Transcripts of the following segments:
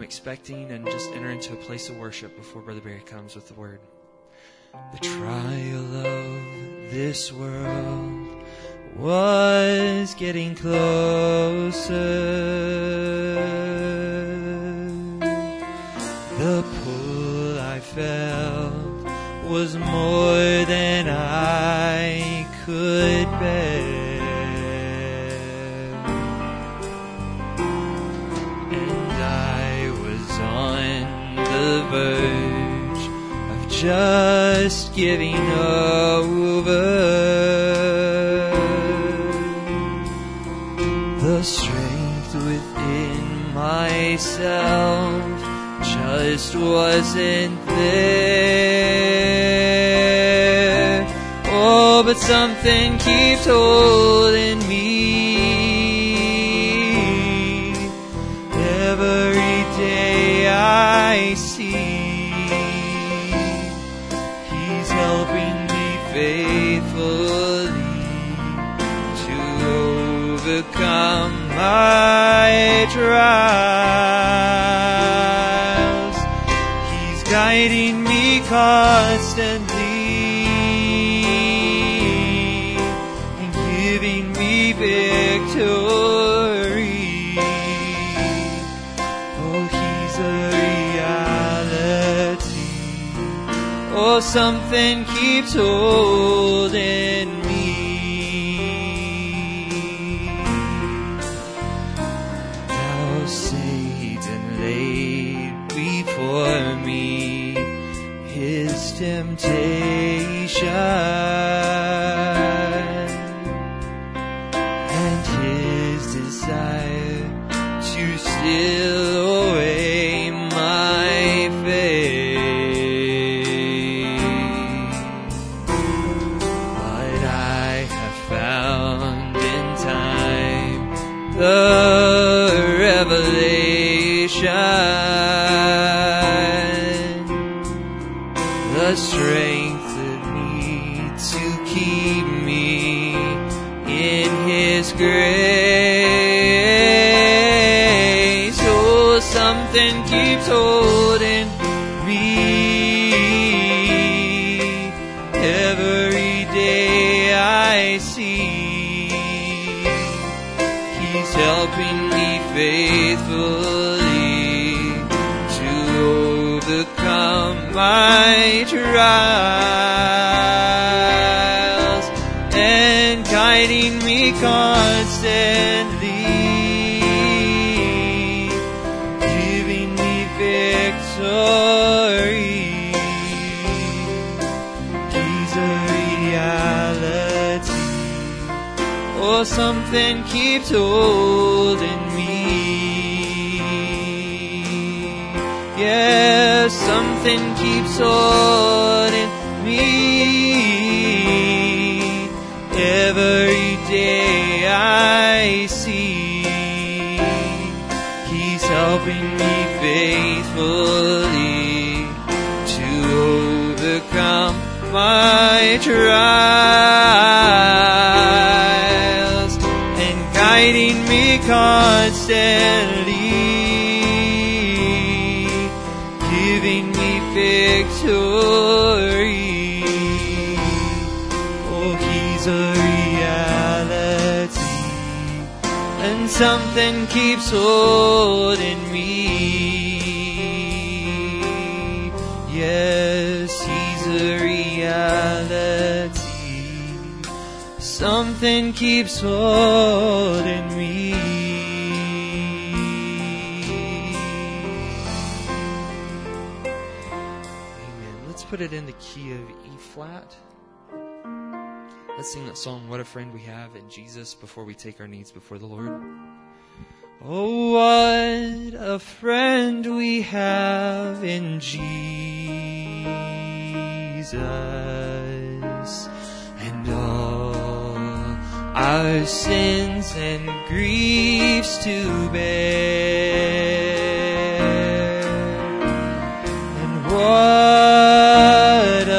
Expecting and just enter into a place of worship before Brother Barry comes with the word. The trial of this world was getting closer. The pull I felt was more than I could bear. Verge of just giving over. The strength within myself just wasn't there. Oh, but something keeps holding me. Every day I see come my trials. He's got guiding me constantly and giving me victory. Oh, He's a reality. Oh, something keeps holding me. Now Satan laid before me his temptation and his desire to steal away my faith. But I have found in time the revelation, strength that needs to keep me in His grace. Oh, something keeps holding me. Every day I see He's helping me faithfully to overcome my trials and guiding me constantly, giving me victory. He's a reality. Oh, something keeps holding me. Yes, something keeps holding me. Every day I see He's helping me faithfully to overcome my trials and guiding me constantly, giving me victory. Oh, He's a reality, and something keeps holding me. Yes, He's a reality, something keeps holding me. Put it in the key of E flat. Let's sing that song, What a Friend We Have in Jesus, before we take our needs before the Lord. Oh, what a friend we have in Jesus, and all our sins and griefs to bear. And what a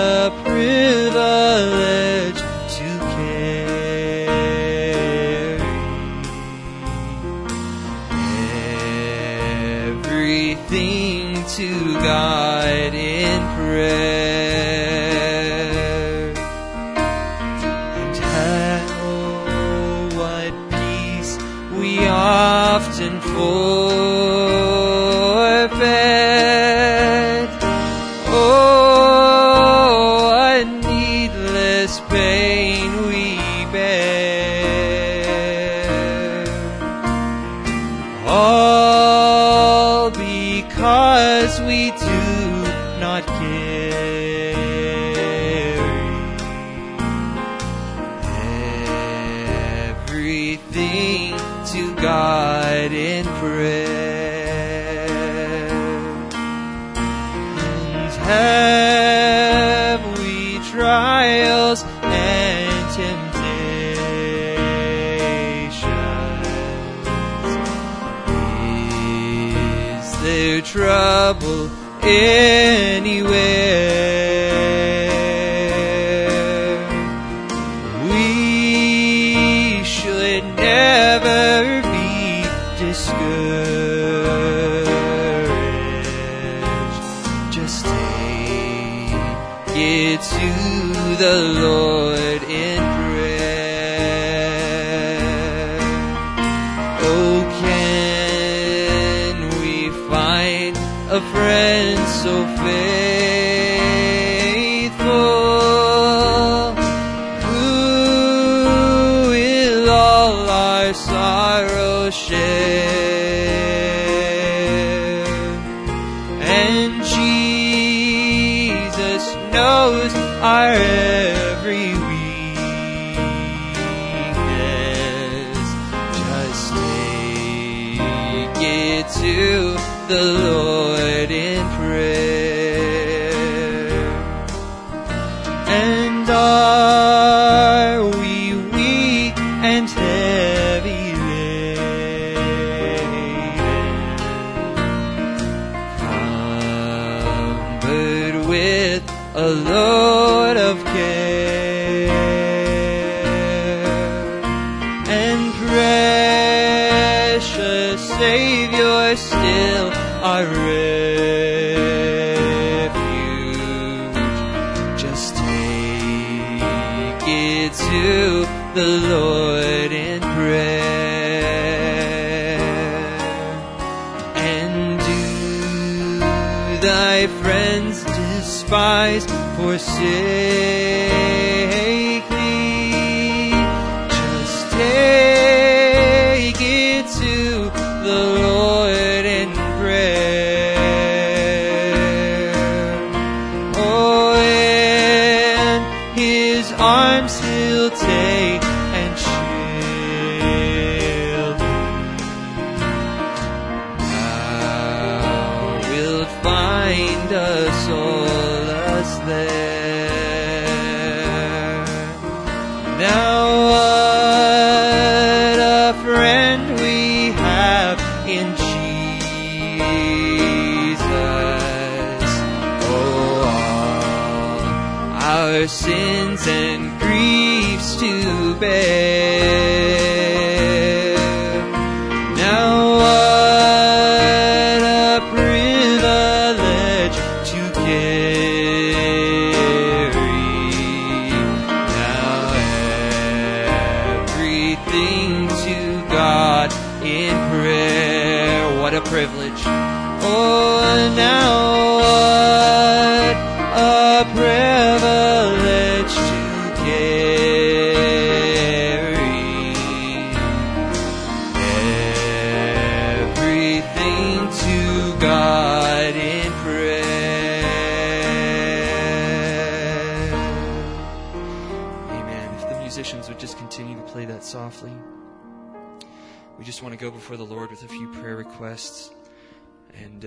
privilege to carry everything to God in prayer. And oh, what peace we often forfeit. Trouble anywhere, we should never be discouraged. Just take it to the Lord in prayer. Oh, can we find a friend so faithful, who will all our sorrow share? Our every weakness, just take it to the Lord in prayer. And are we weak and heavy laden, cumbered with a load of care, and precious Savior, still our refuge, just take it to the Lord in prayer. And do thy friends despise, forsake thee, just take it to the Lord in prayer. Oh, and his arms he'll take and shield thee. Thou wilt find a solace there. Sins and griefs to bear. Now what a privilege to carry now everything to God in prayer. What a privilege. Oh, now what a privilege softly. We just want to go before the Lord with a few prayer requests, and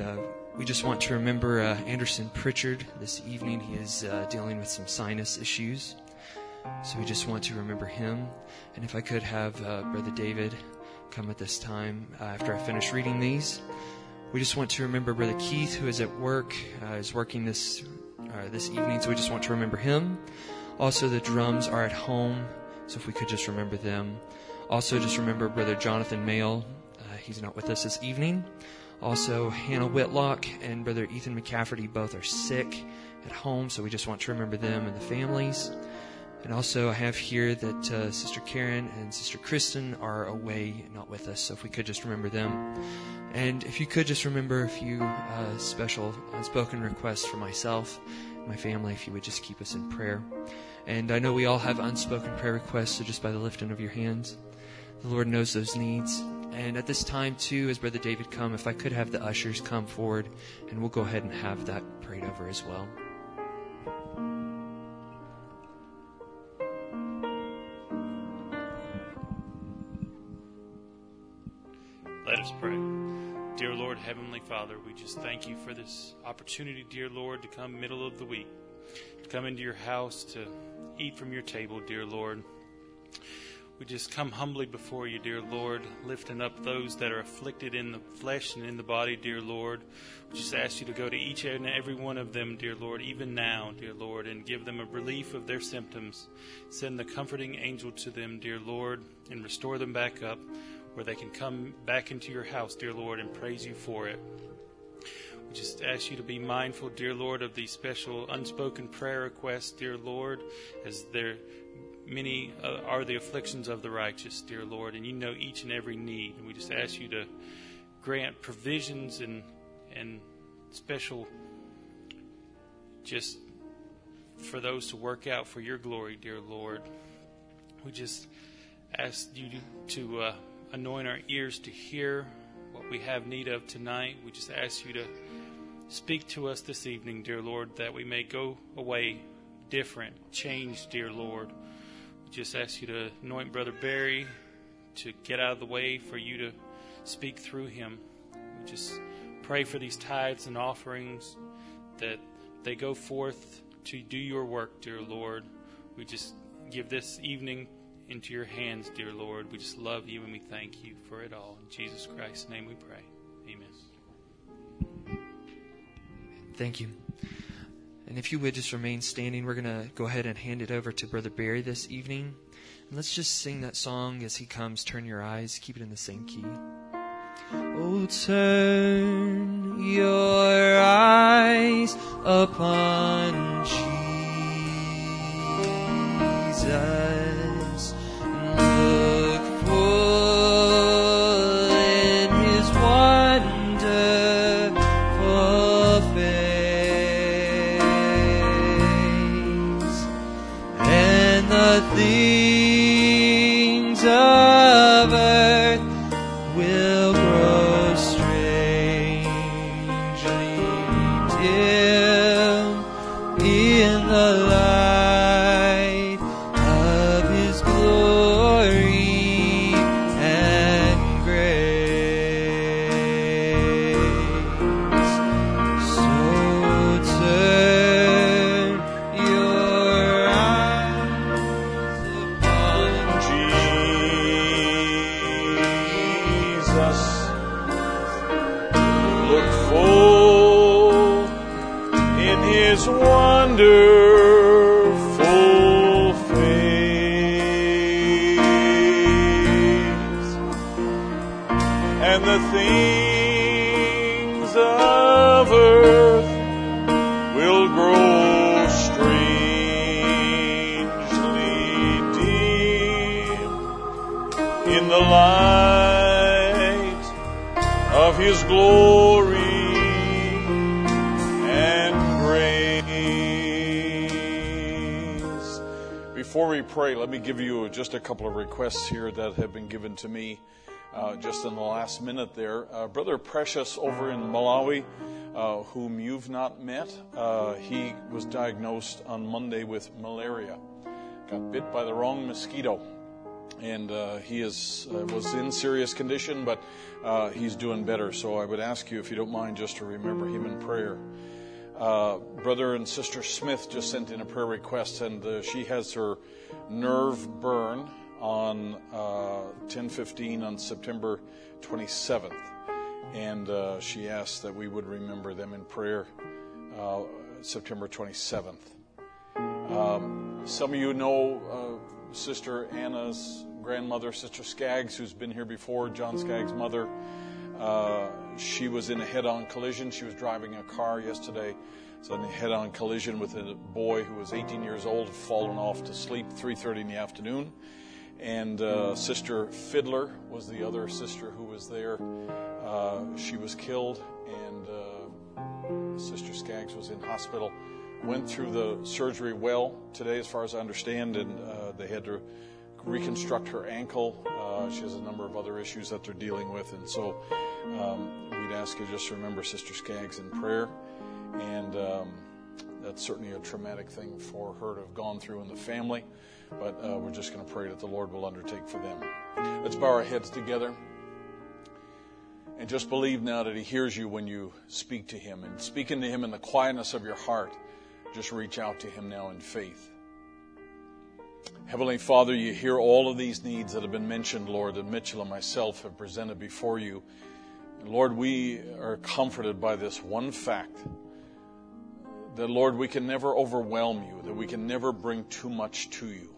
we just want to remember Anderson Pritchard this evening. He is dealing with some sinus issues, so we just want to remember him. And if I could have Brother David come at this time after I finish reading these. We just want to remember Brother Keith, who is at work, is working this evening, so we just want to remember him. Also, the drums are at home, so if we could just remember them. Also, just remember Brother Jonathan Mayall. He's not with us this evening. Also, Hannah Whitlock and Brother Ethan McCafferty both are sick at home, so we just want to remember them and the families. And also, I have here that Sister Karen and Sister Kristen are away, not with us, so if we could just remember them. And if you could just remember a few special unspoken requests for myself, my family, if you would just keep us in prayer. And I know we all have unspoken prayer requests, so just by the lifting of your hands, the Lord knows those needs. And at this time, too, as Brother David come, if I could have the ushers come forward, and we'll go ahead and have that prayed over as well. Let us pray. Dear Lord, Heavenly Father, we just thank you for this opportunity, dear Lord, to come middle of the week, to come into your house, to eat from your table, dear Lord. We just come humbly before you, dear Lord, lifting up those that are afflicted in the flesh and in the body, dear Lord. We just ask you to go to each and every one of them, dear Lord, even now, dear Lord, and give them a relief of their symptoms. Send the comforting angel to them, dear Lord, and restore them back up where they can come back into your house, dear Lord, and praise you for it. We just ask you to be mindful, dear Lord, of these special unspoken prayer requests, dear Lord, as there many are the afflictions of the righteous, dear Lord, and you know each and every need. And we just ask you to grant provisions and special just for those to work out for your glory, dear Lord. We just ask you to anoint our ears to hear what we have need of tonight. We just ask you to speak to us this evening, dear Lord, that we may go away different, changed, dear Lord. We just ask you to anoint Brother Barry to get out of the way for you to speak through him. We just pray for these tithes and offerings that they go forth to do your work, dear Lord. We just give this evening into your hands, dear Lord. We just love you and we thank you for it all. In Jesus Christ's name we pray. Amen. Thank you. And if you would just remain standing, we're going to go ahead and hand it over to Brother Barry this evening. And let's just sing that song as he comes, Turn Your Eyes. Keep it in the same key. Oh, turn your eyes upon Jesus, look full in his wonderful face, and the things of earth will grow strangely dim in the light. Wonderful face, and the things of earth will grow strangely dim in the light of his glory. Before we pray, let me give you just a couple of requests here that have been given to me just in the last minute there. Brother Precious over in Malawi, whom you've not met, he was diagnosed on Monday with malaria. Got bit by the wrong mosquito. And he was in serious condition, but he's doing better. So I would ask you, if you don't mind, just to remember him in prayer. Brother and Sister Smith just sent in a prayer request, and she has her nerve burn on 10:15 on September 27th. And she asked that we would remember them in prayer September 27th. Some of you know Sister Anna's grandmother, Sister Skaggs, who's been here before, John Skaggs' mother. She was in a head-on collision. She was driving a car yesterday. So in a head-on collision with a boy who was 18 years old, had fallen off to sleep, 3:30 in the afternoon. And Sister Fiddler was the other sister who was there. She was killed, and Sister Skaggs was in hospital. Went through the surgery well today, as far as I understand, and they had to reconstruct her ankle. She has a number of other issues that they're dealing with, and so we'd ask you just to remember Sister Skaggs in prayer. And that's certainly a traumatic thing for her to have gone through in the family, but we're just going to pray that the Lord will undertake for them. Let's bow our heads together and just believe now that he hears you when you speak to him, and speaking to him in the quietness of your heart, just reach out to him now in faith. Heavenly Father, you hear all of these needs that have been mentioned, Lord, that Mitchell and myself have presented before you. And Lord, we are comforted by this one fact, that, Lord, we can never overwhelm you, that we can never bring too much to you.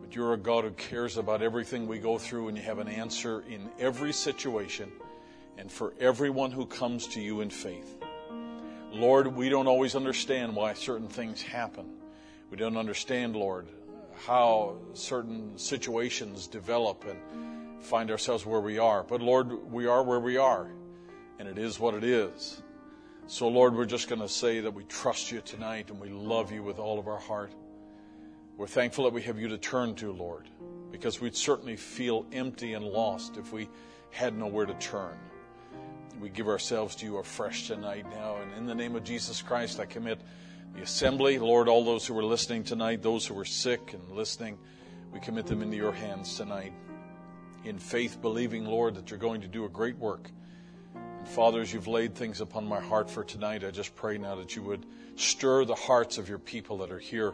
But you're a God who cares about everything we go through, and you have an answer in every situation and for everyone who comes to you in faith. Lord, we don't always understand why certain things happen. We don't understand, Lord, how certain situations develop and find ourselves where we are. But Lord, we are where we are, and it is what it is. So Lord, we're just going to say that we trust you tonight and we love you with all of our heart. We're thankful that we have you to turn to, Lord, because we'd certainly feel empty and lost if we had nowhere to turn. We give ourselves to you afresh tonight now. And in the name of Jesus Christ, I commit the assembly. Lord, all those who are listening tonight, those who are sick and listening, we commit them into your hands tonight. In faith, believing, Lord, that you're going to do a great work. And Father, as you've laid things upon my heart for tonight, I just pray now that you would stir the hearts of your people that are here.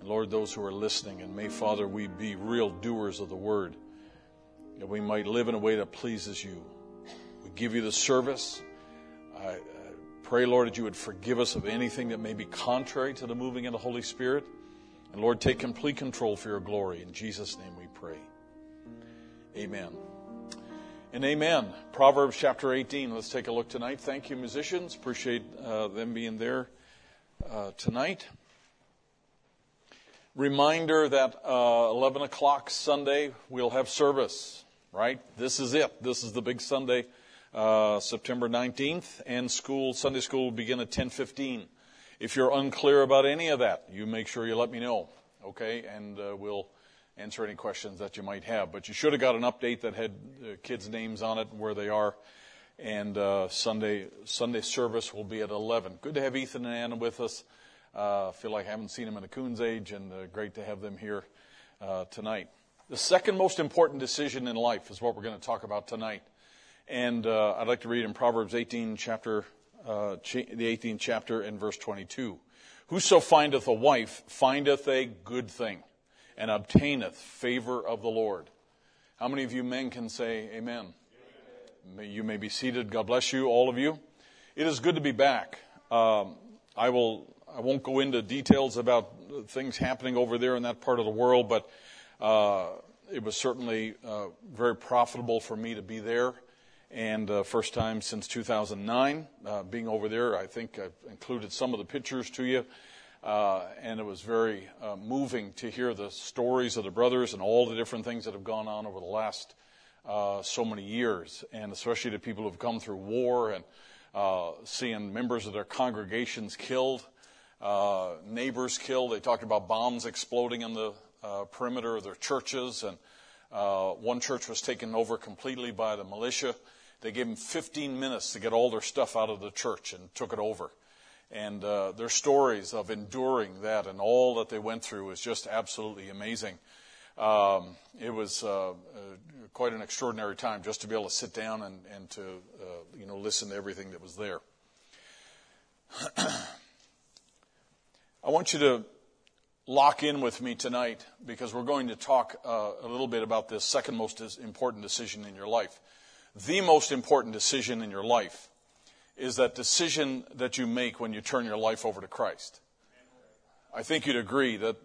And Lord, those who are listening. And may, Father, we be real doers of the word, that we might live in a way that pleases you. We give you the service. I pray, Lord, that you would forgive us of anything that may be contrary to the moving of the Holy Spirit. And Lord, take complete control for your glory. In Jesus' name we pray. Amen. And amen. Proverbs chapter 18. Let's take a look tonight. Thank you, musicians. Appreciate them being there tonight. Reminder that 11 o'clock Sunday, we'll have service, right? This is it. This is the big Sunday, September 19th, and Sunday school will begin at 10:15. If you're unclear about any of that, you make sure you let me know, okay? And we'll answer any questions that you might have. But you should have got an update that had kids' names on it and where they are. And Sunday service will be at 11. Good to have Ethan and Anna with us. I feel like I haven't seen them in a coon's age, and great to have them here tonight. The second most important decision in life is what we're going to talk about tonight. And I'd like to read in Proverbs 18, the 18th chapter and verse 22. Whoso findeth a wife findeth a good thing and obtaineth favor of the Lord. How many of you men can say amen? Amen. You may be seated. God bless you, all of you. It is good to be back. I won't go into details about things happening over there in that part of the world, but it was certainly very profitable for me to be there. And first time since 2009 being over there. I think I've included some of the pictures to you. And it was very moving to hear the stories of the brothers and all the different things that have gone on over the last so many years, and especially to people who have come through war and seeing members of their congregations killed. Neighbors killed. They talked about bombs exploding on the perimeter of their churches, and one church was taken over completely by the militia. They gave them 15 minutes to get all their stuff out of the church and took it over. And their stories of enduring that and all that they went through is just absolutely amazing. It was quite an extraordinary time just to be able to sit down and to listen to everything that was there. I want you to lock in with me tonight, because we're going to talk a little bit about this second most important decision in your life. The most important decision in your life is that decision that you make when you turn your life over to Christ. I think you'd agree that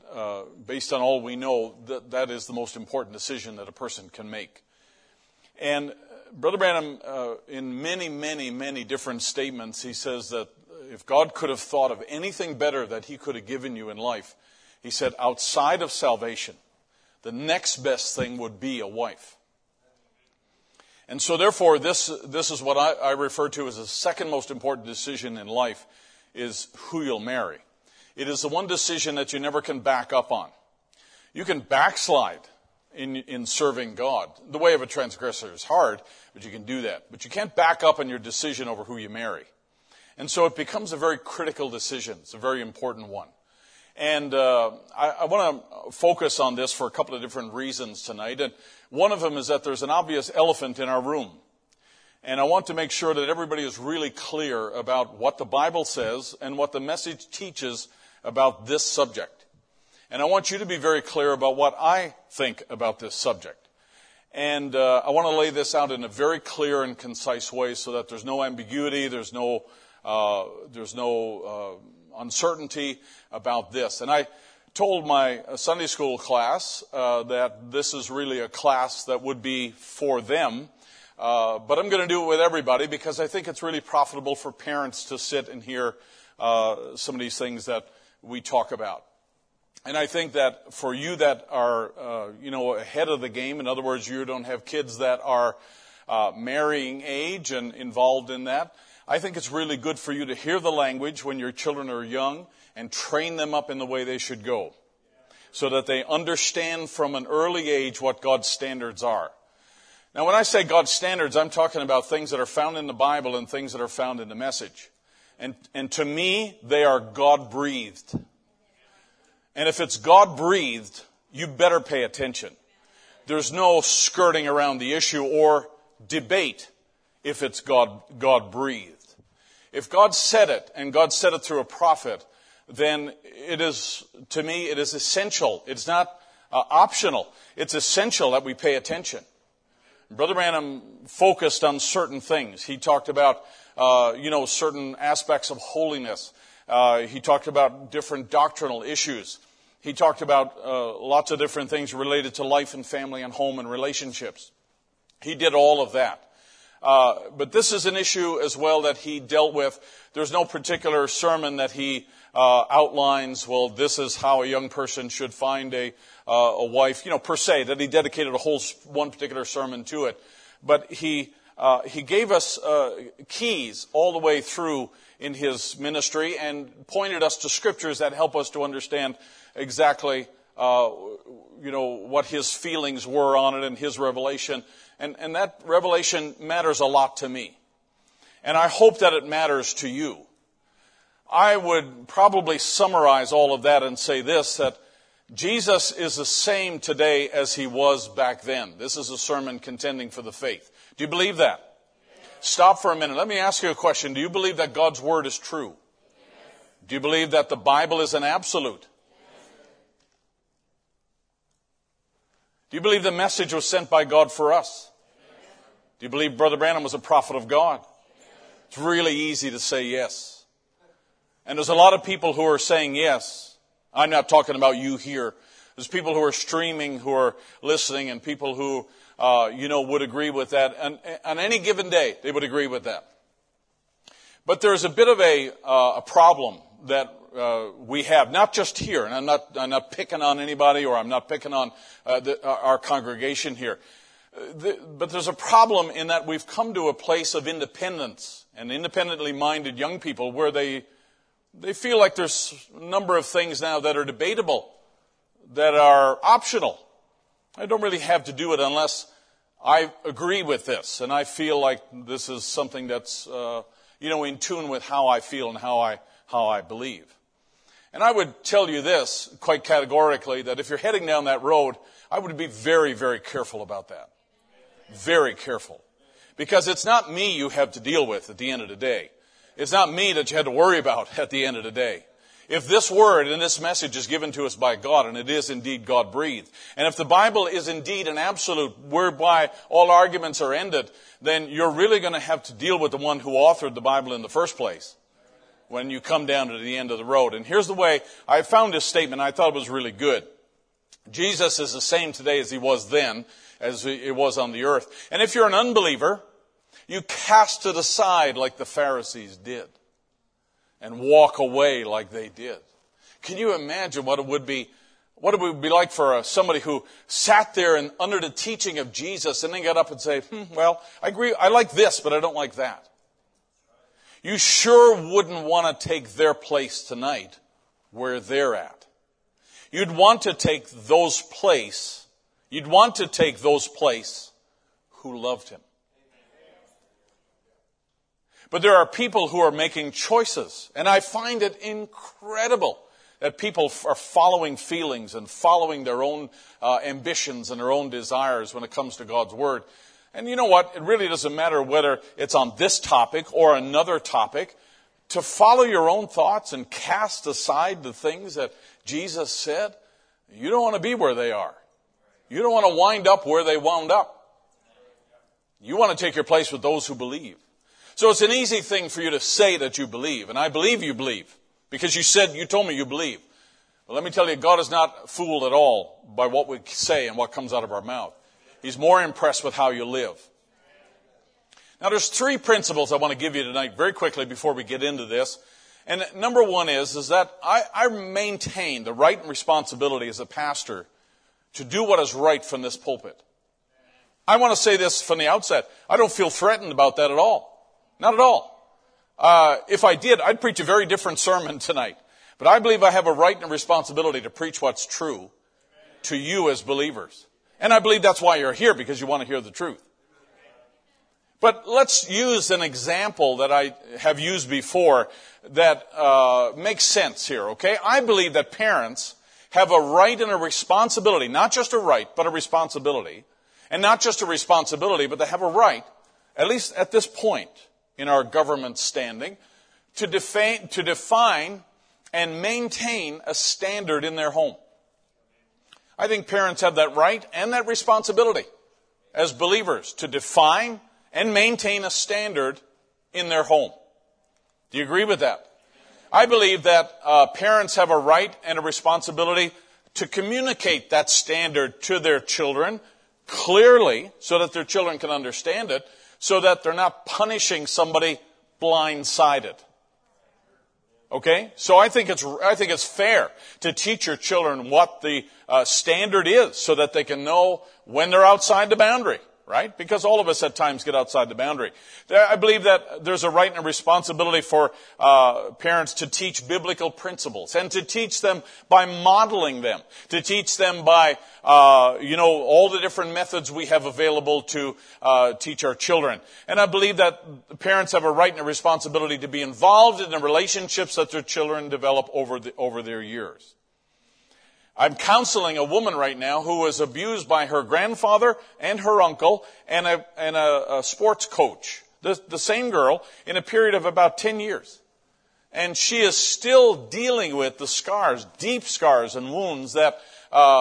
based on all we know, that is the most important decision that a person can make. And Brother Branham, in many, many, many different statements, he says that if God could have thought of anything better that he could have given you in life, he said, outside of salvation, the next best thing would be a wife. And so therefore, this is what I refer to as the second most important decision in life, is who you'll marry. It is the one decision that you never can back up on. You can backslide in serving God. The way of a transgressor is hard, but you can do that. But you can't back up on your decision over who you marry. And so it becomes a very critical decision. It's a very important one. And I want to focus on this for a couple of different reasons tonight. And one of them is that there's an obvious elephant in our room. And I want to make sure that everybody is really clear about what the Bible says and what the message teaches about this subject. And I want you to be very clear about what I think about this subject. And I want to lay this out in a very clear and concise way so that there's no ambiguity, there's no uncertainty about this. And I told my Sunday school class that this is really a class that would be for them, But I'm going to do it with everybody because I think it's really profitable for parents to sit and hear some of these things that we talk about. And I think that for you that are, ahead of the game, in other words, you don't have kids that are marrying age and involved in that, I think it's really good for you to hear the language when your children are young and train them up in the way they should go so that they understand from an early age what God's standards are. Now, when I say God's standards, I'm talking about things that are found in the Bible and things that are found in the message. And to me, they are God-breathed. And if it's God-breathed, you better pay attention. There's no skirting around the issue or debate if it's God-breathed. If God said it, and God said it through a prophet, then it is, to me, it is essential. It's not optional. It's essential that we pay attention. Brother Branham focused on certain things. He talked about, certain aspects of holiness. He talked about different doctrinal issues. He talked about lots of different things related to life and family and home and relationships. He did all of that. But this is an issue as well that he dealt with. There's no particular sermon that he outlines, well, this is how a young person should find a wife, per se, that he dedicated a whole one particular sermon to it. But he gave us keys all the way through in his ministry and pointed us to scriptures that help us to understand exactly what his feelings were on it and his revelation. And that revelation matters a lot to me. And I hope that it matters to you. I would probably summarize all of that and say this, that Jesus is the same today as he was back then. This is a sermon contending for the faith. Do you believe that? Yes. Stop for a minute. Let me ask you a question. Do you believe that God's word is true? Yes. Do you believe that the Bible is an absolute? Yes. Do you believe the message was sent by God for us? Yes. Do you believe Brother Branham was a prophet of God? Yes. It's really easy to say yes. And there's a lot of people who are saying yes. I'm not talking about you here. There's people who are streaming, who are listening, and people who would agree with that. And on any given day, they would agree with that. But there's a bit of a problem that we have, not just here. And I'm not picking on anybody, or I'm not picking on our congregation here. But there's a problem in that we've come to a place of independence and independently minded young people where they feel like there's a number of things now that are debatable, that are optional. I don't really have to do it unless I agree with this, and I feel like this is something that's, in tune with how I feel and how I believe. And I would tell you this quite categorically, that if you're heading down that road, I would be very, very careful about that. Very careful. Because it's not me you have to deal with at the end of the day. It's not me that you had to worry about at the end of the day. If this word and this message is given to us by God, and it is indeed God-breathed, and if the Bible is indeed an absolute whereby all arguments are ended, then you're really going to have to deal with the one who authored the Bible in the first place when you come down to the end of the road. And here's the way I found this statement. I thought it was really good. Jesus is the same today as he was then, as it was on the earth. And if you're an unbeliever, you cast it aside like the Pharisees did, and walk away like they did. Can you imagine what it would be like for somebody who sat there and under the teaching of Jesus and then got up and say, I agree, I like this, but I don't like that. You sure wouldn't want to take their place tonight where they're at. You'd want to take those place who loved him. But there are people who are making choices, and I find it incredible that people are following feelings and following their own ambitions and their own desires when it comes to God's word. And you know what? It really doesn't matter whether it's on this topic or another topic. To follow your own thoughts and cast aside the things that Jesus said, you don't want to be where they are. You don't want to wind up where they wound up. You want to take your place with those who believe. So it's an easy thing for you to say that you believe, and I believe you believe, because you told me you believe. Well, let me tell you, God is not fooled at all by what we say and what comes out of our mouth. He's more impressed with how you live. Now, there's three principles I want to give you tonight very quickly before we get into this. And number one is that I maintain the right and responsibility as a pastor to do what is right from this pulpit. I want to say this from the outset. I don't feel threatened about that at all. Not at all. If I did, I'd preach a very different sermon tonight. But I believe I have a right and a responsibility to preach what's true to you as believers. And I believe that's why you're here, because you want to hear the truth. But let's use an example that I have used before that makes sense here, okay? I believe that parents have a right and a responsibility, not just a right, but a responsibility. And not just a responsibility, but they have a right, at least at this point in our government standing, to define and maintain a standard in their home. I think parents have that right and that responsibility as believers to define and maintain a standard in their home. Do you agree with that? I believe that parents have a right and a responsibility to communicate that standard to their children clearly so that their children can understand it, so that they're not punishing somebody blindsided. Okay? So I think it's fair to teach your children what the standard is so that they can know when they're outside the boundary. Right? Because all of us at times get outside the boundary. I believe that there's a right and a responsibility for parents to teach biblical principles and to teach them by modeling them, to teach them by, all the different methods we have available to teach our children. And I believe that parents have a right and a responsibility to be involved in the relationships that their children develop over their years. I'm counseling a woman right now who was abused by her grandfather and her uncle and a sports coach. The same girl in a period of about 10 years. And she is still dealing with the scars, deep scars and wounds that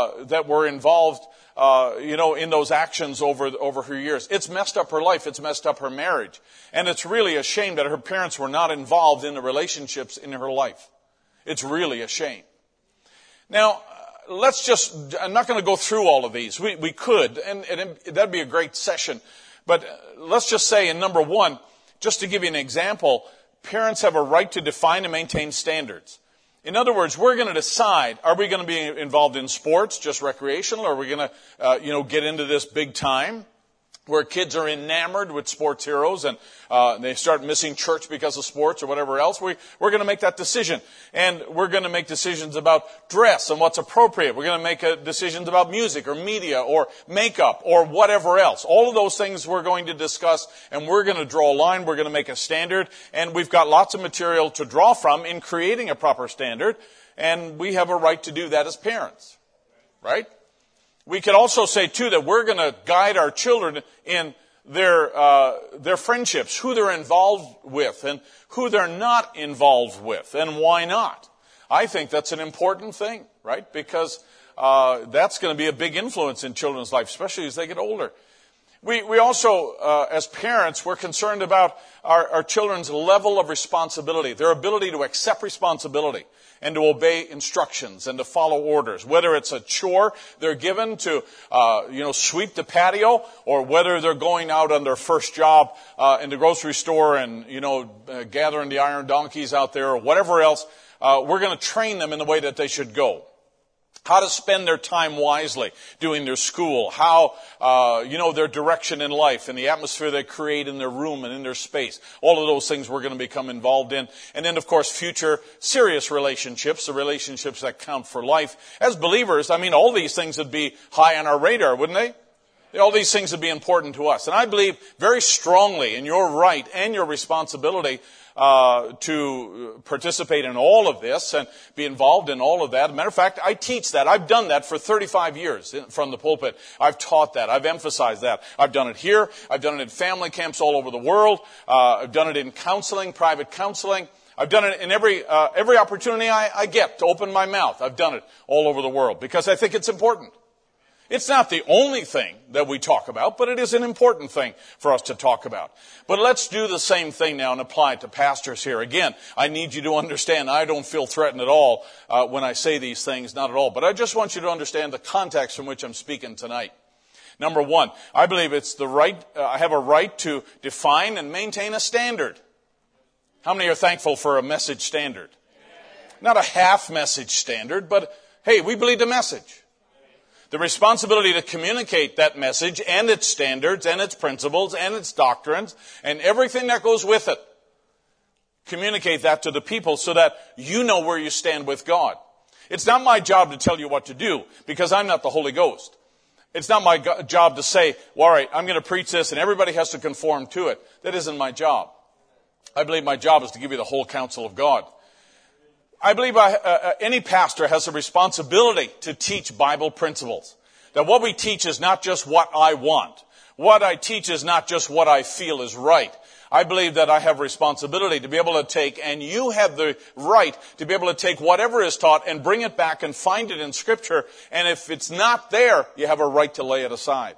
were involved, in those actions over her years. It's messed up her life. It's messed up her marriage. And it's really a shame that her parents were not involved in the relationships in her life. It's really a shame. Now, I'm not going to go through all of these. We could, and that'd be a great session. But let's just say in number one, just to give you an example, parents have a right to define and maintain standards. In other words, we're going to decide, are we going to be involved in sports, just recreational, or are we going to, get into this big time? Where kids are enamored with sports heroes and they start missing church because of sports or whatever else, we're going to make that decision. And we're going to make decisions about dress and what's appropriate. We're going to make decisions about music or media or makeup or whatever else. All of those things we're going to discuss, and we're going to draw a line. We're going to make a standard. And we've got lots of material to draw from in creating a proper standard. And we have a right to do that as parents, right? We could also say, too, that we're going to guide our children in their friendships, who they're involved with and who they're not involved with, and why not. I think that's an important thing, right? Because that's going to be a big influence in children's life, especially as they get older. We also, as parents, we're concerned about our children's level of responsibility, their ability to accept responsibility and to obey instructions and to follow orders. Whether it's a chore they're given to, sweep the patio, or whether they're going out on their first job in the grocery store and, gathering the iron donkeys out there or whatever else, we're going to train them in the way that they should go. How to spend their time wisely doing their school, how, their direction in life and the atmosphere they create in their room and in their space. All of those things we're going to become involved in. And then, of course, future serious relationships, the relationships that count for life. As believers, all these things would be high on our radar, wouldn't they? All these things would be important to us. And I believe very strongly in your right and your responsibility to participate in all of this and be involved in all of that. As a matter of fact, I teach that. I've done that for 35 years from the pulpit. I've taught that. I've emphasized that. I've done it here. I've done it in family camps all over the world. I've done it in counseling, private counseling. I've done it in every opportunity I get to open my mouth. I've done it all over the world because I think it's important. It's not the only thing that we talk about, but it is an important thing for us to talk about. But let's do the same thing now and apply it to pastors here. Again, I need you to understand I don't feel threatened at all when I say these things, not at all. But I just want you to understand the context from which I'm speaking tonight. Number one, I believe it's the right, I have a right to define and maintain a standard. How many are thankful for a message standard? Not a half message standard, but hey, we believe the message. The responsibility to communicate that message and its standards and its principles and its doctrines and everything that goes with it. Communicate that to the people so that you know where you stand with God. It's not my job to tell you what to do because I'm not the Holy Ghost. It's not my job to say, well, all right, I'm going to preach this and everybody has to conform to it. That isn't my job. I believe my job is to give you the whole counsel of God. I believe any pastor has a responsibility to teach Bible principles. That what we teach is not just what I want. What I teach is not just what I feel is right. I believe that I have responsibility to be able to take, and you have the right to be able to take whatever is taught and bring it back and find it in Scripture. And if it's not there, you have a right to lay it aside.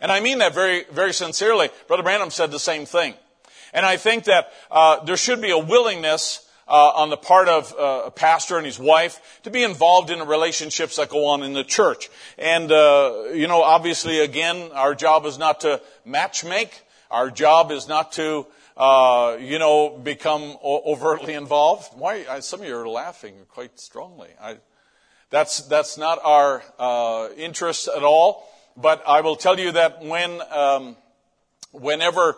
And I mean that very, very sincerely. Brother Branham said the same thing. And I think that there should be a willingness on the part of a pastor and his wife to be involved in the relationships that go on in the church. And, you know, obviously, again, our job is not to matchmake. Our job is not to, you know, become overtly involved. Why? Some of you are laughing quite strongly. That's not our interest at all. But I will tell you that when... whenever,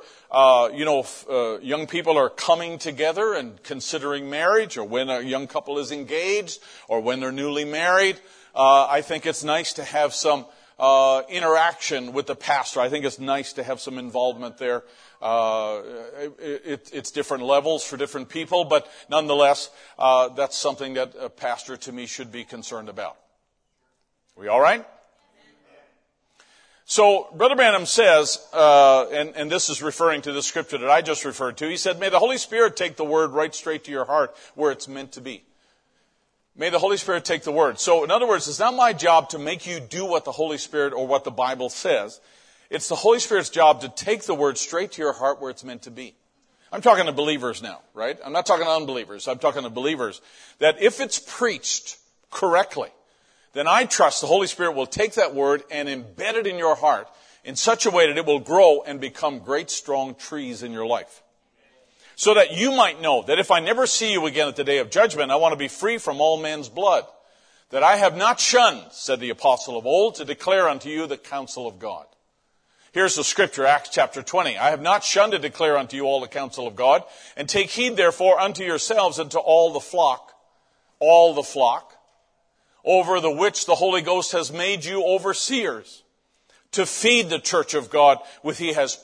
you know, young people are coming together and considering marriage, or when a young couple is engaged, or when they're newly married, I think it's nice to have some interaction with the pastor. I think it's nice to have some involvement there. It's different levels for different people, but nonetheless, that's something that a pastor, to me, should be concerned about. We all right? So, Brother Branham says, and this is referring to the scripture that I just referred to, he said, may the Holy Spirit take the word right straight to your heart where it's meant to be. May the Holy Spirit take the word. So, in other words, it's not my job to make you do what the Holy Spirit or what the Bible says. It's the Holy Spirit's job to take the word straight to your heart where it's meant to be. I'm talking to believers now, right? I'm not talking to unbelievers. I'm talking to believers. That if it's preached correctly, then I trust the Holy Spirit will take that word and embed it in your heart in such a way that it will grow and become great, strong trees in your life. So that you might know that if I never see you again at the day of judgment, I want to be free from all men's blood, that I have not shunned, said the apostle of old, to declare unto you the counsel of God. Here's the scripture, Acts chapter 20. I have not shunned to declare unto you all the counsel of God, and take heed therefore unto yourselves and to all the flock, over the which the Holy Ghost has made you overseers, to feed the church of God which he has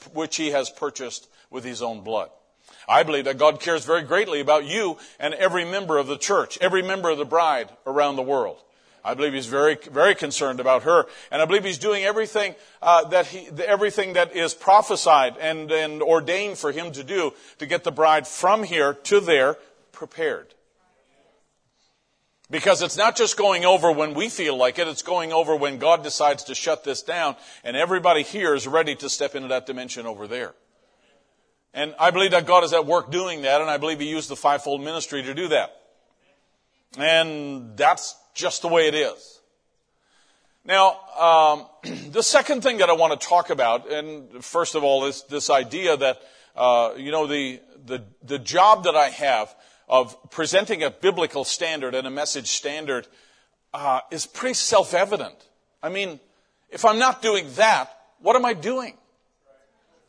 purchased with his own blood. I believe that God cares very greatly about you and every member of the church, every member of the bride around the world. I believe he's very, very concerned about her. And I believe he's doing everything, everything that is prophesied and ordained for him to do to get the bride from here to there prepared. Because it's not just going over when we feel like it, it's going over when God decides to shut this down and everybody here is ready to step into that dimension over there. And I believe that God is at work doing that, and I believe he used the fivefold ministry to do that. And that's just the way it is. Now, the second thing that I want to talk about, and first of all, is this idea that, you know, the job that I have of presenting a biblical standard and a message standard is pretty self-evident. I mean, if I'm not doing that, what am I doing?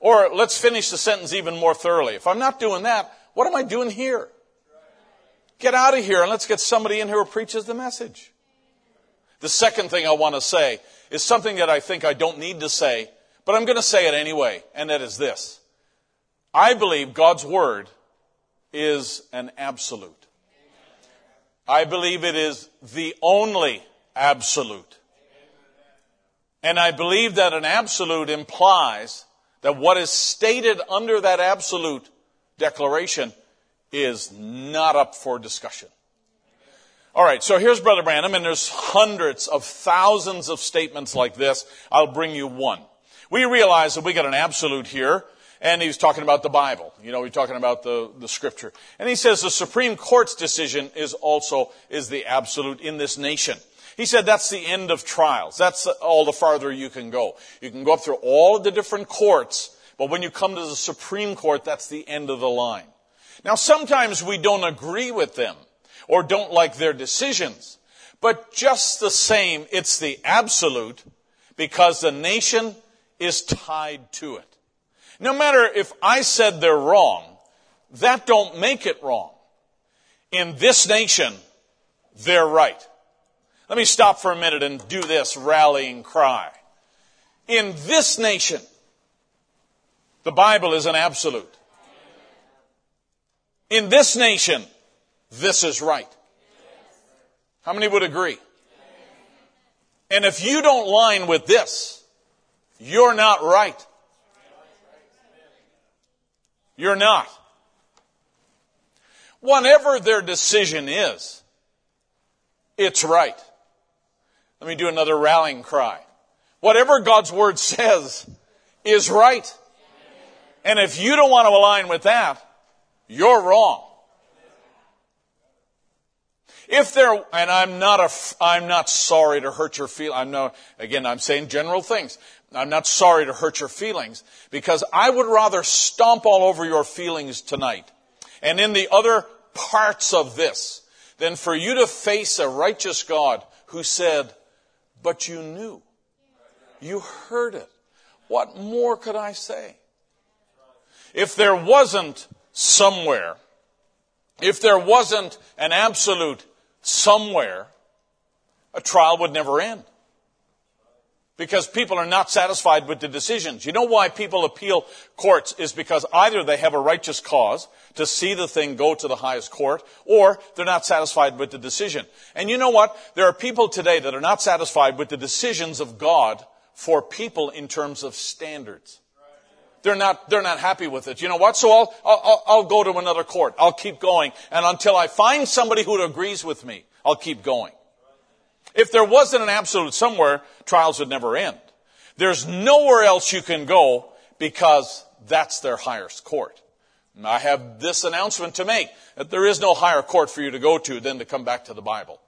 Or let's finish the sentence even more thoroughly. If I'm not doing that, what am I doing here? Get out of here and let's get somebody in here who preaches the message. The second thing I want to say is something that I think I don't need to say, but I'm going to say it anyway, and that is this. I believe God's word is an absolute. I believe it is the only absolute. And I believe that an absolute implies that what is stated under that absolute declaration is not up for discussion. All right, so here's Brother Branham, and there's hundreds of thousands of statements like this. I'll bring you one. We realize that we got an absolute here. And he was talking about the Bible. You know, he's talking about the scripture. And he says the Supreme Court's decision is also the absolute in this nation. He said that's the end of trials. That's all the farther you can go. You can go up through all of the different courts, but when you come to the Supreme Court, that's the end of the line. Now, sometimes we don't agree with them or don't like their decisions, but just the same, it's the absolute because the nation is tied to it. No matter if I said they're wrong, that don't make it wrong. In this nation, they're right. Let me stop for a minute and do this rallying cry. In this nation, the Bible is an absolute. In this nation, this is right. How many would agree? And if you don't line with this, you're not right. You're not. Whatever their decision is, it's right. Let me do another rallying cry. Whatever God's word says is right. And if you don't want to align with that, you're wrong. If there, and I'm not sorry to hurt your feelings. I'm saying general things. I'm not sorry to hurt your feelings because I would rather stomp all over your feelings tonight and in the other parts of this than for you to face a righteous God who said, but you knew. You heard it. What more could I say? If there wasn't somewhere, if there wasn't an absolute somewhere, a trial would never end. Because people are not satisfied with the decisions. You know why people appeal courts is because either they have a righteous cause to see the thing go to the highest court, or they're not satisfied with the decision. And you know what? There are people today that are not satisfied with the decisions of God for people in terms of standards. They're not happy with it. You know what? So I'll go to another court. I'll keep going. And until I find somebody who agrees with me, I'll keep going. If there wasn't an absolute somewhere, trials would never end. There's nowhere else you can go because that's their highest court. And I have this announcement to make, that there is no higher court for you to go to than to come back to the Bible.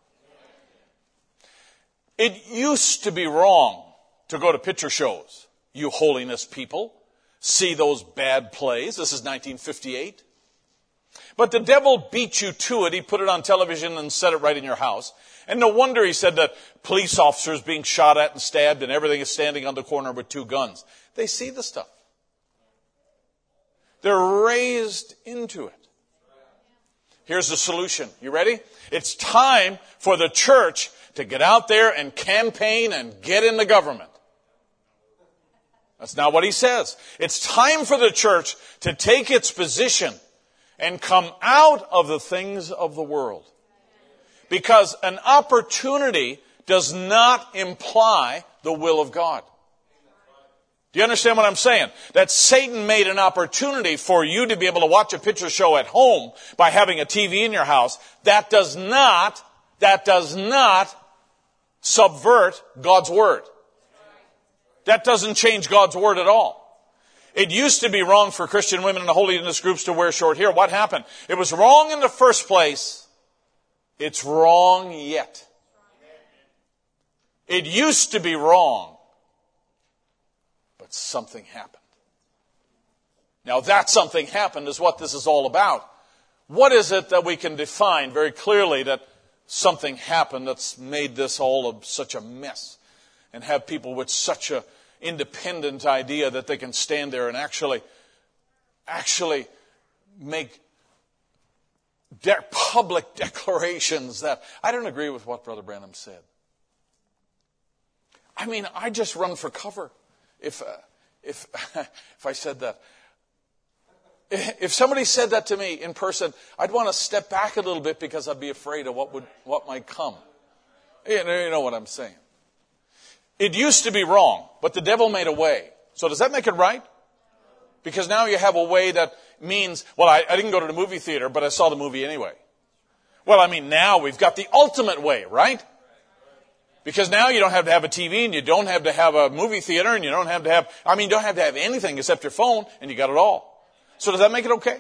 It used to be wrong to go to picture shows, you holiness people. See those bad plays. This is 1958. But the devil beat you to it. He put it on television and set it right in your house. And no wonder he said that police officers being shot at and stabbed and everything is standing on the corner with two guns. They see the stuff. They're raised into it. Here's the solution. You ready? It's time for the church to get out there and campaign and get in the government. That's not what he says. It's time for the church to take its position and come out of the things of the world. Because an opportunity does not imply the will of God. Do you understand what I'm saying? That Satan made an opportunity for you to be able to watch a picture show at home by having a TV in your house. That does not subvert God's word. That doesn't change God's word at all. It used to be wrong for Christian women in the holiness groups to wear short hair. What happened? It was wrong in the first place. It's wrong yet. It used to be wrong, but something happened. Now that something happened is what this is all about. What is it that we can define very clearly that something happened that's made this all of such a mess and have people with such a independent idea that they can stand there and actually make public declarations that I don't agree with what Brother Branham said. I mean, I just run for cover if I said that. If somebody said that to me in person, I'd want to step back a little bit because I'd be afraid of what might come. You know what I'm saying. It used to be wrong, but the devil made a way. So does that make it right? Because now you have a way that means, well, I didn't go to the movie theater, but I saw the movie anyway. Well, I mean, now we've got the ultimate way, right? Because now you don't have to have a TV and you don't have to have a movie theater and you don't have to have, you don't have to have anything except your phone and you got it all. So does that make it okay?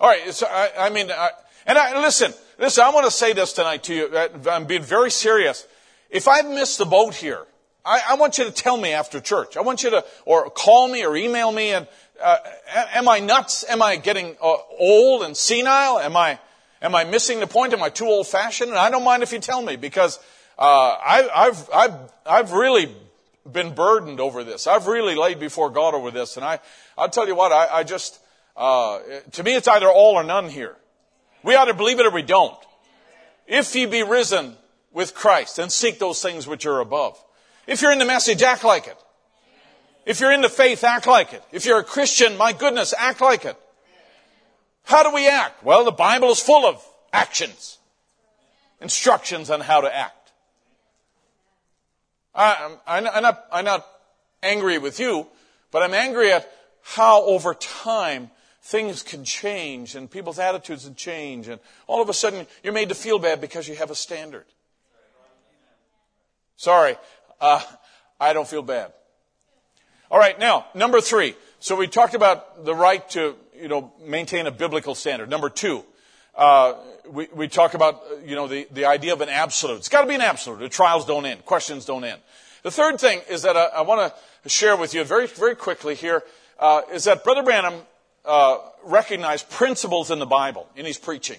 All right. So I listen, Listen, I want to say this tonight to you. I'm being very serious. If I've missed the boat here, I want you to tell me after church. I want you to, or call me or email me. And am I nuts? Am I getting old and senile? Am I missing the point? Am I too old-fashioned? And I don't mind if you tell me, because I've really been burdened over this. I've really laid before God over this, and I'll tell you what. I just to me, it's either all or none here. We ought to believe it or we don't. If ye be risen with Christ, and seek those things which are above. If you're in the message, act like it. If you're in the faith, act like it. If you're a Christian, my goodness, act like it. How do we act? Well, the Bible is full of actions, instructions on how to act. I'm not angry with you, but I'm angry at how over time things can change and people's attitudes can change, and all of a sudden you're made to feel bad because you have a standard. Sorry, I don't feel bad. All right, now, number 3. So we talked about the right to, maintain a biblical standard. Number 2, we talk about, the idea of an absolute. It's got to be an absolute. The trials don't end. Questions don't end. The third thing is that I want to share with you very, very quickly here, is that Brother Branham recognized principles in the Bible in his preaching.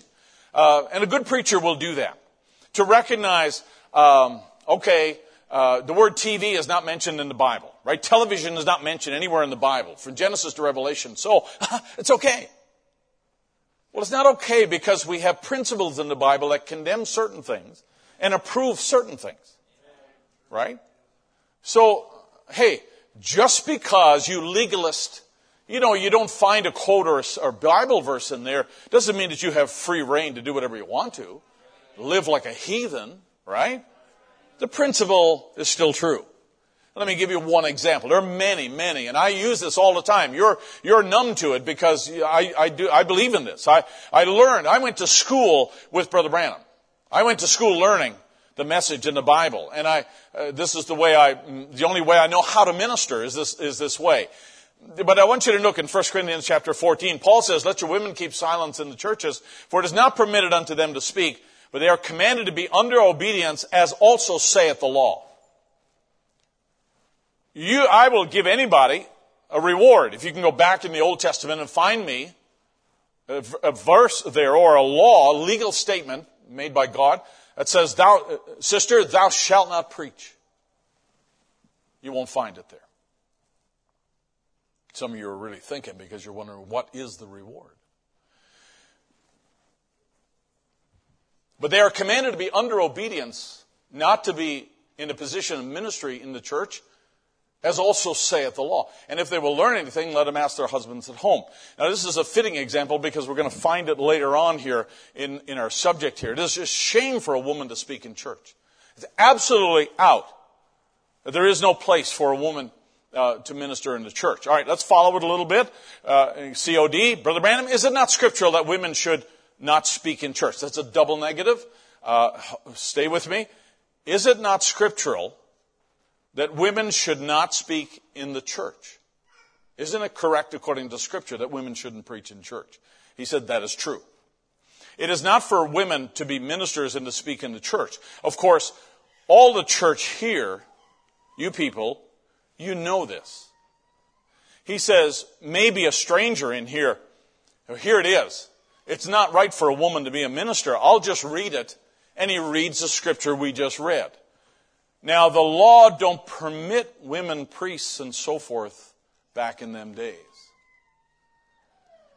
And a good preacher will do that. To recognize, the word TV is not mentioned in the Bible, right? Television is not mentioned anywhere in the Bible, from Genesis to Revelation. So, it's okay. Well, it's not okay, because we have principles in the Bible that condemn certain things and approve certain things, right? So, hey, just because you legalist, you don't find a quote or Bible verse in there, doesn't mean that you have free reign to do whatever you want to. Live like a heathen, right? The principle is still true. Let me give you one example. There are many, many, and I use this all the time. You're numb to it because I believe in this. I went to school with Brother Branham. I went to school learning the message in the Bible, and this is the only way I know how to minister is this way. But I want you to look in 1 Corinthians chapter 14. Paul says, "Let your women keep silence in the churches, for it is not permitted unto them to speak, but they are commanded to be under obedience, as also saith the law." I will give anybody a reward. If you can go back in the Old Testament and find me a verse there, or a law, a legal statement made by God that says, "Thou, sister, thou shalt not preach." You won't find it there. Some of you are really thinking, because you're wondering, what is the reward? But they are commanded to be under obedience, not to be in a position of ministry in the church, as also saith the law. And if they will learn anything, let them ask their husbands at home. Now, this is a fitting example, because we're going to find it later on here in our subject here. It is just shame for a woman to speak in church. It's absolutely out. There is no place for a woman to minister in the church. All right, let's follow it a little bit. COD, Brother Branham, is it not scriptural that women should not speak in church? That's a double negative. Stay with me. Is it not scriptural that women should not speak in the church? Isn't it correct according to Scripture that women shouldn't preach in church? He said that is true. It is not for women to be ministers and to speak in the church. Of course, all the church here, you people, you know this. He says, maybe a stranger in here. Here it is. It's not right for a woman to be a minister. I'll just read it. And he reads the scripture we just read. Now, the law don't permit women priests and so forth back in them days.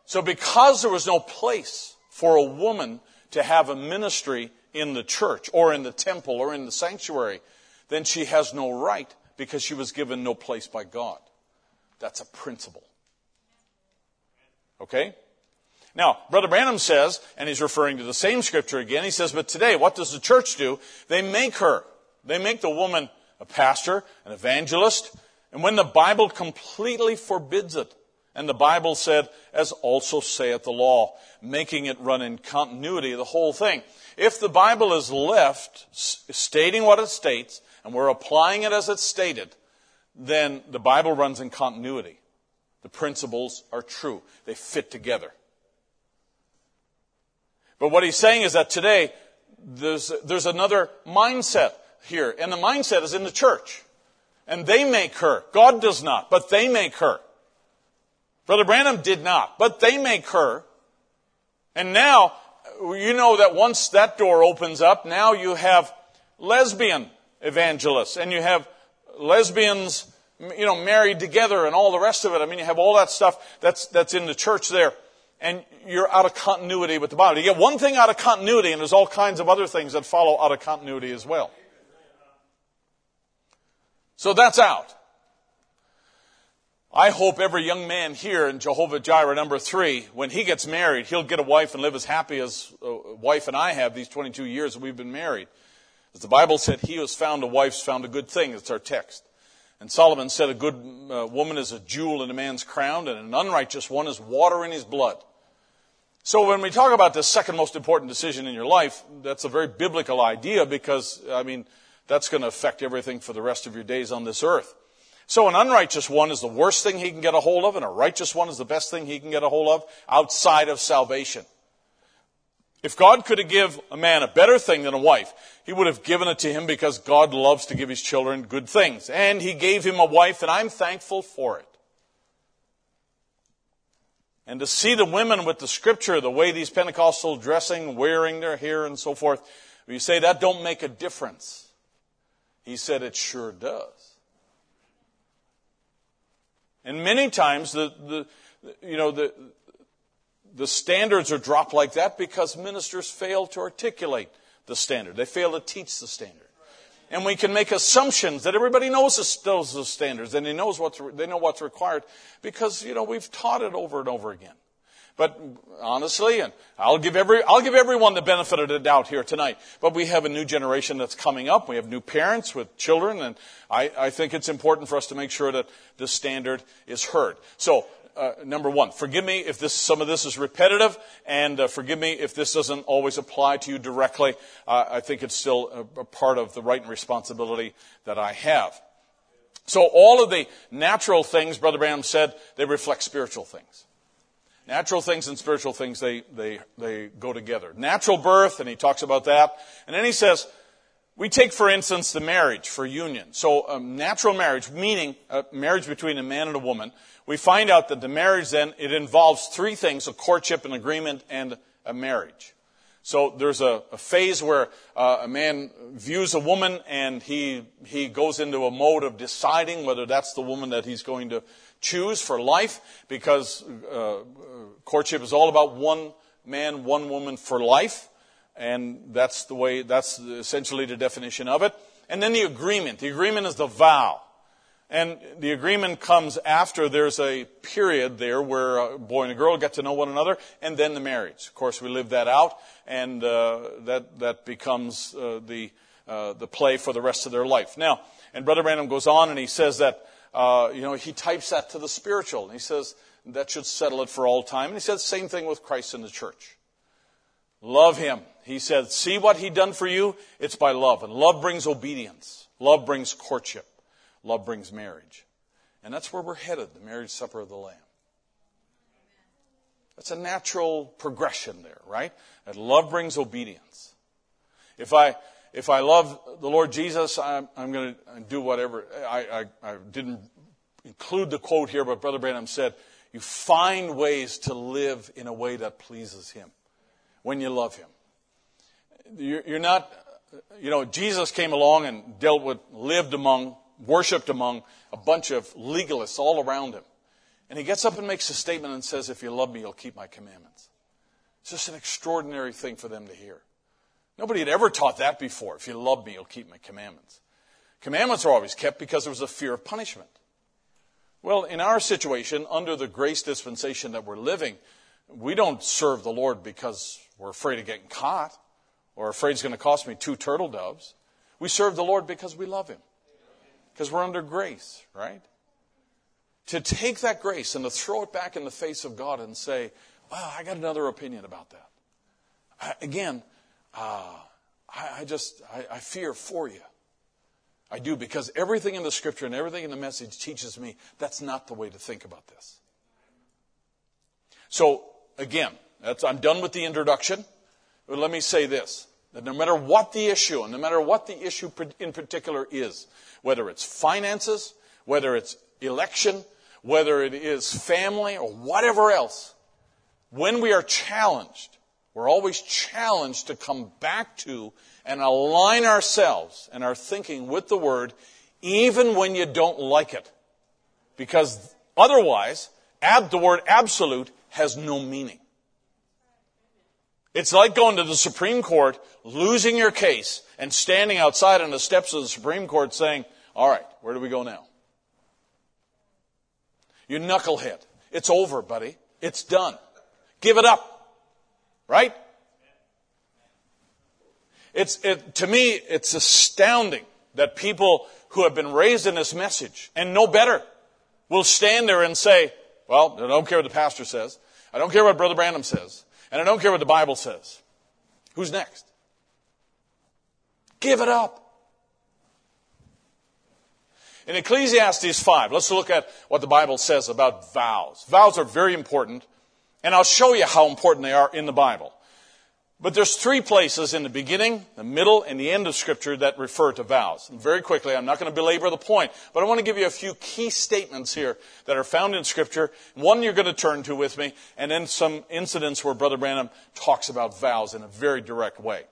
So because there was no place for a woman to have a ministry in the church or in the temple or in the sanctuary, then she has no right, because she was given no place by God. That's a principle. Okay? Now, Brother Branham says, and he's referring to the same scripture again, he says, but today, what does the church do? They make the woman a pastor, an evangelist, and when the Bible completely forbids it, and the Bible said, as also saith the law, making it run in continuity, the whole thing. If the Bible is left stating what it states, and we're applying it as it's stated, then the Bible runs in continuity. The principles are true. They fit together. But what he's saying is that today there's another mindset here. And the mindset is in the church. And they make her. God does not, but they make her. Brother Branham did not, but they make her. And now, you know that once that door opens up, now you have lesbian evangelists. And you have lesbians, you know, married together and all the rest of it. I mean, you have all that stuff that's in the church there. And you're out of continuity with the Bible. You get one thing out of continuity, and there's all kinds of other things that follow out of continuity as well. So that's out. I hope every young man here in Jehovah Jireh number 3, when he gets married, he'll get a wife and live as happy as a wife and I have these 22 years that we've been married. As the Bible said, he who has found a wife's found a good thing. It's our text. And Solomon said a good woman is a jewel in a man's crown, and an unrighteous one is water in his blood. So when we talk about the second most important decision in your life, that's a very biblical idea because, I mean, that's going to affect everything for the rest of your days on this earth. So an unrighteous one is the worst thing he can get a hold of, and a righteous one is the best thing he can get a hold of outside of salvation. If God could have given a man a better thing than a wife, he would have given it to him because God loves to give his children good things. And he gave him a wife, and I'm thankful for it. And to see the women with the scripture, the way these Pentecostal dressing, wearing their hair and so forth, you say that don't make a difference. He said it sure does. And many times the standards are dropped like that because ministers fail to articulate the standard. They fail to teach the standard. And we can make assumptions that everybody knows the standards and they know what's required because, you know, we've taught it over and over again. But honestly, and I'll give everyone the benefit of the doubt here tonight, but we have a new generation that's coming up. We have new parents with children, and I think it's important for us to make sure that the standard is heard. So, number one, forgive me if some of this is repetitive, and forgive me if this doesn't always apply to you directly. I think it's still a part of the right and responsibility that I have. So all of the natural things, Brother Branham said, they reflect spiritual things. Natural things and spiritual things, they go together. Natural birth, and he talks about that. And then he says, we take, for instance, the marriage for union. So natural marriage, meaning a marriage between a man and a woman, we find out that the marriage then, it involves three things, a courtship, an agreement, and a marriage. So there's a phase where a man views a woman and he goes into a mode of deciding whether that's the woman that he's going to choose for life, because courtship is all about one man, one woman for life. And that's essentially the definition of it. And then the agreement. The agreement is the vow. And the agreement comes after there's a period there where a boy and a girl get to know one another, and then the marriage. Of course, we live that out, and that becomes the play for the rest of their life. Now, and Brother Branham goes on and he says that, he types that to the spiritual. And he says that should settle it for all time. And he says same thing with Christ in the church. Love him. He said, see what he done for you? It's by love. And love brings obedience. Love brings courtship. Love brings marriage. And that's where we're headed, the marriage supper of the Lamb. That's a natural progression there, right? That love brings obedience. If I love the Lord Jesus, I'm going to do whatever. I didn't include the quote here, but Brother Branham said, you find ways to live in a way that pleases him when you love him. You're not, Jesus came along and dealt with, lived among, worshipped among a bunch of legalists all around him. And he gets up and makes a statement and says, if you love me, you'll keep my commandments. It's just an extraordinary thing for them to hear. Nobody had ever taught that before. If you love me, you'll keep my commandments. Commandments are always kept because there was a fear of punishment. Well, in our situation, under the grace dispensation that we're living, we don't serve the Lord because we're afraid of getting caught or afraid it's going to cost me 2 turtle doves. We serve the Lord because we love him. Because we're under grace, right? To take that grace and to throw it back in the face of God and say, wow, I got another opinion about that. I fear for you. I do, because everything in the scripture and everything in the message teaches me that's not the way to think about this. So, again, I'm done with the introduction. But let me say this, that no matter what the issue, and no matter what the issue in particular is, whether it's finances, whether it's election, whether it is family or whatever else, when we are challenged, we're always challenged to come back to and align ourselves and our thinking with the Word, even when you don't like it. Because otherwise, the word absolute has no meaning. It's like going to the Supreme Court, losing your case, and standing outside on the steps of the Supreme Court saying, all right, where do we go now? You knucklehead. It's over, buddy. It's done. Give it up. Right? To me, it's astounding that people who have been raised in this message and know better will stand there and say, well, I don't care what the pastor says. I don't care what Brother Branham says. And I don't care what the Bible says. Who's next? Give it up. In Ecclesiastes 5, let's look at what the Bible says about vows. Vows are very important. And I'll show you how important they are in the Bible. But there's three places in the beginning, the middle, and the end of Scripture that refer to vows. And very quickly, I'm not going to belabor the point, but I want to give you a few key statements here that are found in Scripture. One you're going to turn to with me, and then some incidents where Brother Branham talks about vows in a very direct way.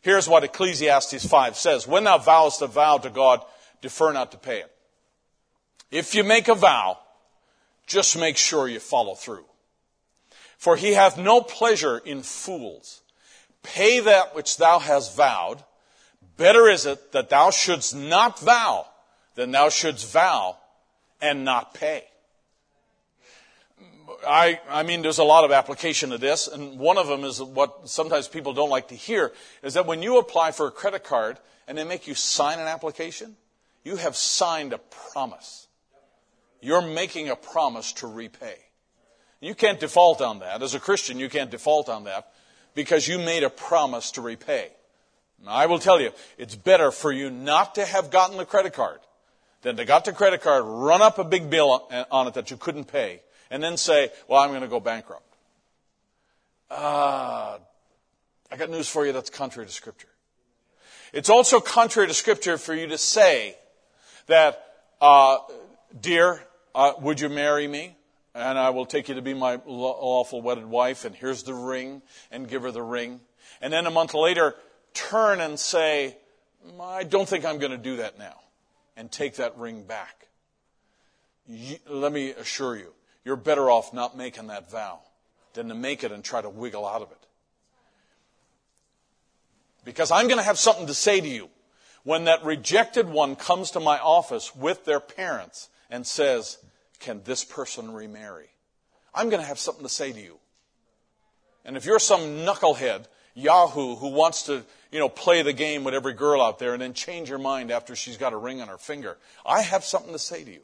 Here's what Ecclesiastes 5 says. When thou vowest a vow to God, defer not to pay it. If you make a vow, just make sure you follow through. For he hath no pleasure in fools. Pay that which thou hast vowed. Better is it that thou shouldst not vow than thou shouldst vow and not pay. I mean, there's a lot of application to this. And one of them is what sometimes people don't like to hear, is that when you apply for a credit card and they make you sign an application, you have signed a promise. You're making a promise to repay. You can't default on that. As a Christian, you can't default on that because you made a promise to repay. Now, I will tell you, it's better for you not to have gotten the credit card than to got the credit card, run up a big bill on it that you couldn't pay, and then say, well, I'm going to go bankrupt. I got news for you that's contrary to Scripture. It's also contrary to Scripture for you to say that, dear, would you marry me? And I will take you to be my lawful wedded wife, and here's the ring, and give her the ring. And then a month later, turn and say, I don't think I'm going to do that now, and take that ring back. Let me assure you, you're better off not making that vow than to make it and try to wiggle out of it. Because I'm going to have something to say to you when that rejected one comes to my office with their parents and says, can this person remarry? I'm going to have something to say to you. And if you're some knucklehead, yahoo, who wants to, play the game with every girl out there and then change your mind after she's got a ring on her finger, I have something to say to you.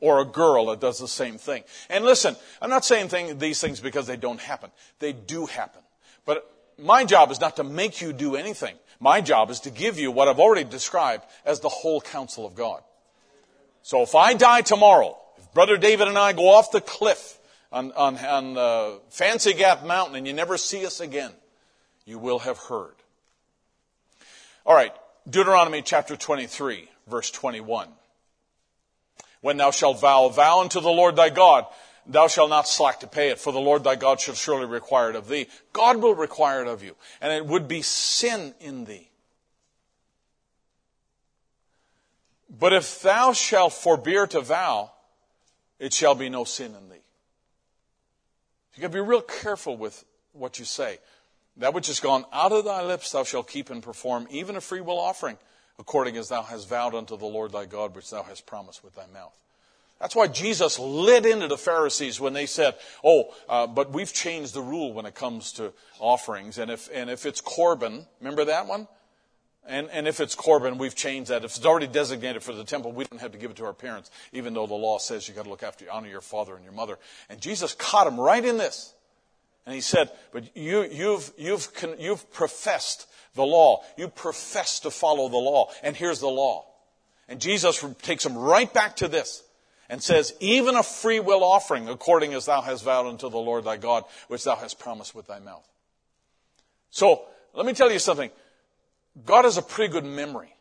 Or a girl that does the same thing. And listen, I'm not saying these things because they don't happen. They do happen. But my job is not to make you do anything. My job is to give you what I've already described as the whole counsel of God. So if I die tomorrow, if Brother David and I go off the cliff on Fancy Gap Mountain and you never see us again, you will have heard. All right, Deuteronomy chapter 23, verse 21. When thou shalt vow a vow unto the Lord thy God, thou shalt not slack to pay it, for the Lord thy God shall surely require it of thee. God will require it of you, and it would be sin in thee. But if thou shalt forbear to vow, it shall be no sin in thee. You've got to be real careful with what you say. That which is gone out of thy lips thou shalt keep and perform, even a free will offering, according as thou hast vowed unto the Lord thy God, which thou hast promised with thy mouth. That's why Jesus lit into the Pharisees when they said, but we've changed the rule when it comes to offerings. And if it's Corban, remember that one? And if it's Corban, we've changed that. If it's already designated for the temple, we don't have to give it to our parents, even though the law says you got to honor your father and your mother. And Jesus caught him right in this, and he said, "But you've professed the law. You profess to follow the law, and here's the law." And Jesus takes him right back to this, and says, "Even a free will offering, according as thou hast vowed unto the Lord thy God, which thou hast promised with thy mouth." So let me tell you something. God has a pretty good memory.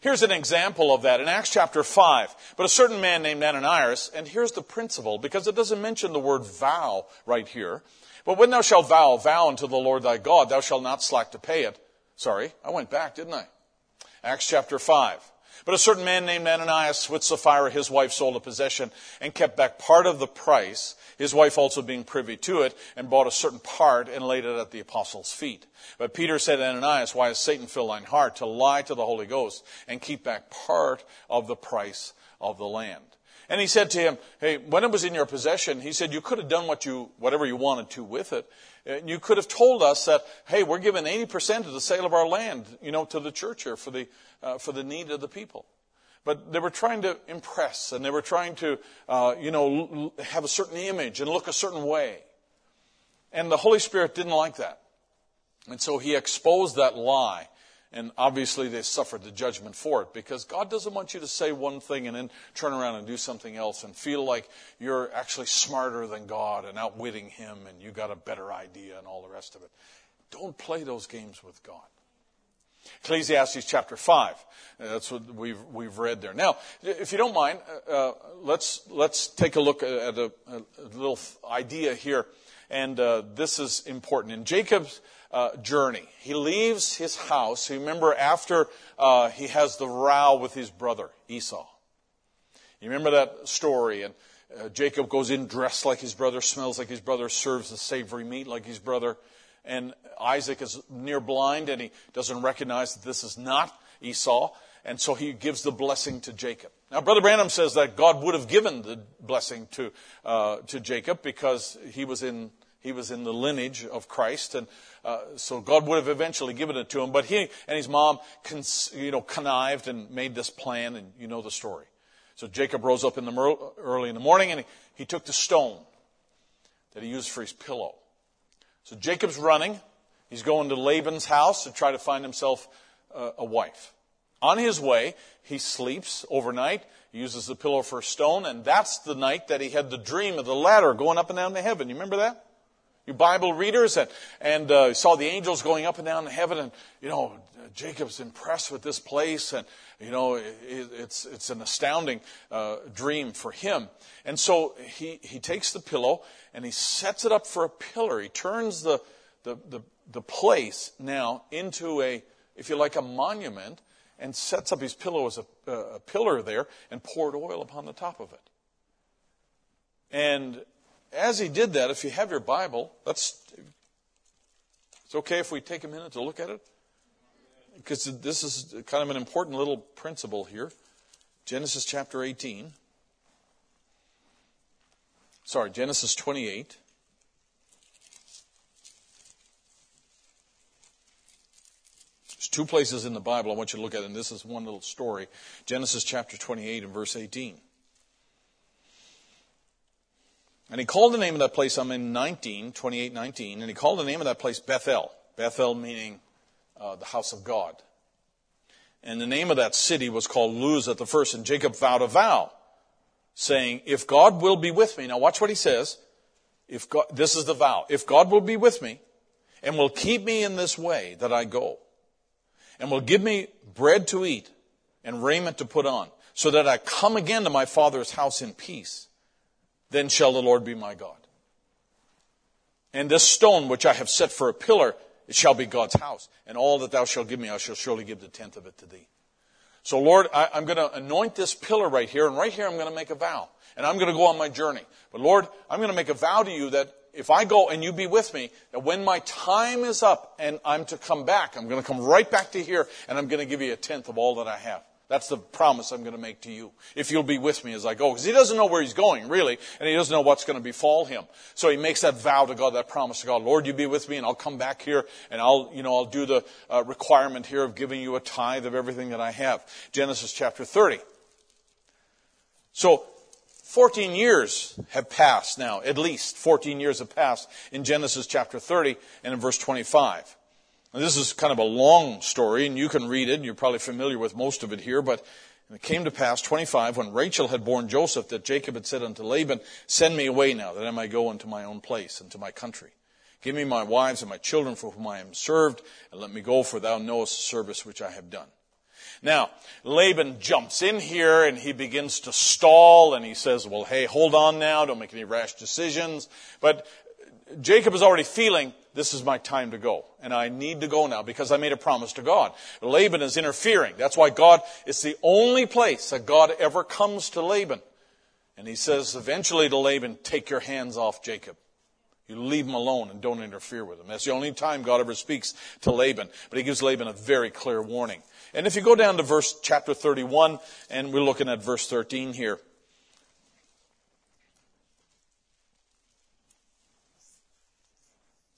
Here's an example of that in Acts chapter 5. But a certain man named Ananias, and here's the principle, because it doesn't mention the word vow right here. But when thou shalt vow, vow unto the Lord thy God, thou shalt not slack to pay it. Sorry, I went back, didn't I? Acts chapter 5. But a certain man named Ananias with Sapphira, his wife, sold a possession and kept back part of the price, his wife also being privy to it, and bought a certain part and laid it at the apostles' feet. But Peter said to Ananias, why has Satan filled thine heart to lie to the Holy Ghost and keep back part of the price of the land? And he said to him, hey, when it was in your possession, he said, you could have done whatever you wanted to with it. You could have told us that, hey, we're giving 80% of the sale of our land, to the church here for the need of the people. But they were trying to impress, and they were trying to, have a certain image and look a certain way. And the Holy Spirit didn't like that. And so he exposed that lie. And obviously they suffered the judgment for it, because God doesn't want you to say one thing and then turn around and do something else and feel like you're actually smarter than God and outwitting him and you got a better idea and all the rest of it. Don't play those games with God. Ecclesiastes chapter 5. That's what we've read there. Now, if you don't mind, let's take a look at a little idea here. And this is important. In Jacob's journey, he leaves his house. You remember after he has the row with his brother, Esau. You remember that story? And Jacob goes in dressed like his brother, smells like his brother, serves the savory meat like his brother. And Isaac is near blind, and he doesn't recognize that this is not Esau. And so he gives the blessing to Jacob. Now, Brother Branham says that God would have given the blessing to Jacob because he was in the lineage of Christ, and so God would have eventually given it to him. But he and his mom, connived and made this plan, and you know the story. So Jacob rose up early in the morning, and he took the stone that he used for his pillow. So Jacob's running; he's going to Laban's house to try to find himself a wife. On his way, he sleeps overnight, he uses the pillow for a stone, and that's the night that he had the dream of the ladder going up and down to heaven. You remember that? You Bible readers, and saw the angels going up and down to heaven, and, Jacob's impressed with this place, and, it's an astounding dream for him. And so he takes the pillow, and he sets it up for a pillar. He turns the place now into a monument, and sets up his pillow as a pillar there and poured oil upon the top of it. And as he did that, if you have your Bible, it's okay if we take a minute to look at it, because this is kind of an important little principle here. Genesis chapter 18. Sorry, Genesis 28. Two places in the Bible I want you to look at, and this is one little story. Genesis chapter 28 and verse 18. And he called the name of that place, I'm in 28:19, and he called the name of that place Bethel. Bethel meaning the house of God. And the name of that city was called Luz at the first, and Jacob vowed a vow, saying, if God will be with me. Now watch what he says. This is the vow. If God will be with me, and will keep me in this way that I go, and will give me bread to eat and raiment to put on, so that I come again to my father's house in peace, then shall the Lord be my God. And this stone which I have set for a pillar, it shall be God's house. And all that thou shalt give me, I shall surely give the tenth of it to thee. So Lord, I'm going to anoint this pillar right here, and right here I'm going to make a vow. And I'm going to go on my journey. But Lord, I'm going to make a vow to you that if I go and you be with me, that when my time is up and I'm to come back, I'm going to come right back to here, and I'm going to give you a tenth of all that I have. That's the promise I'm going to make to you, if you'll be with me as I go. Because he doesn't know where he's going, really, and he doesn't know what's going to befall him. So he makes that vow to God, that promise to God. Lord, you be with me, and I'll come back here, and I'll do the requirement here of giving you a tithe of everything that I have. Genesis chapter 30. So 14 years have passed now, at least 14 years have passed in Genesis chapter 30 and in verse 25. Now, this is kind of a long story, and you can read it, and you're probably familiar with most of it here, but And it came to pass, 25, when Rachel had borne Joseph, that Jacob had said unto Laban, Send me away now, that I may go unto my own place and to my country. Give me my wives and my children for whom I am served, and let me go, for thou knowest the service which I have done. Now, Laban jumps in here, and he begins to stall, and he says, well, hey, hold on now, don't make any rash decisions. But Jacob is already feeling, this is my time to go, and I need to go now because I made a promise to God. Laban is interfering. That's why God, it's the only place that God ever comes to Laban. And he says eventually to Laban, take your hands off Jacob. You leave him alone and don't interfere with him. That's the only time God ever speaks to Laban. But he gives Laban a very clear warning. And if you go down to chapter 31, and we're looking at verse 13 here.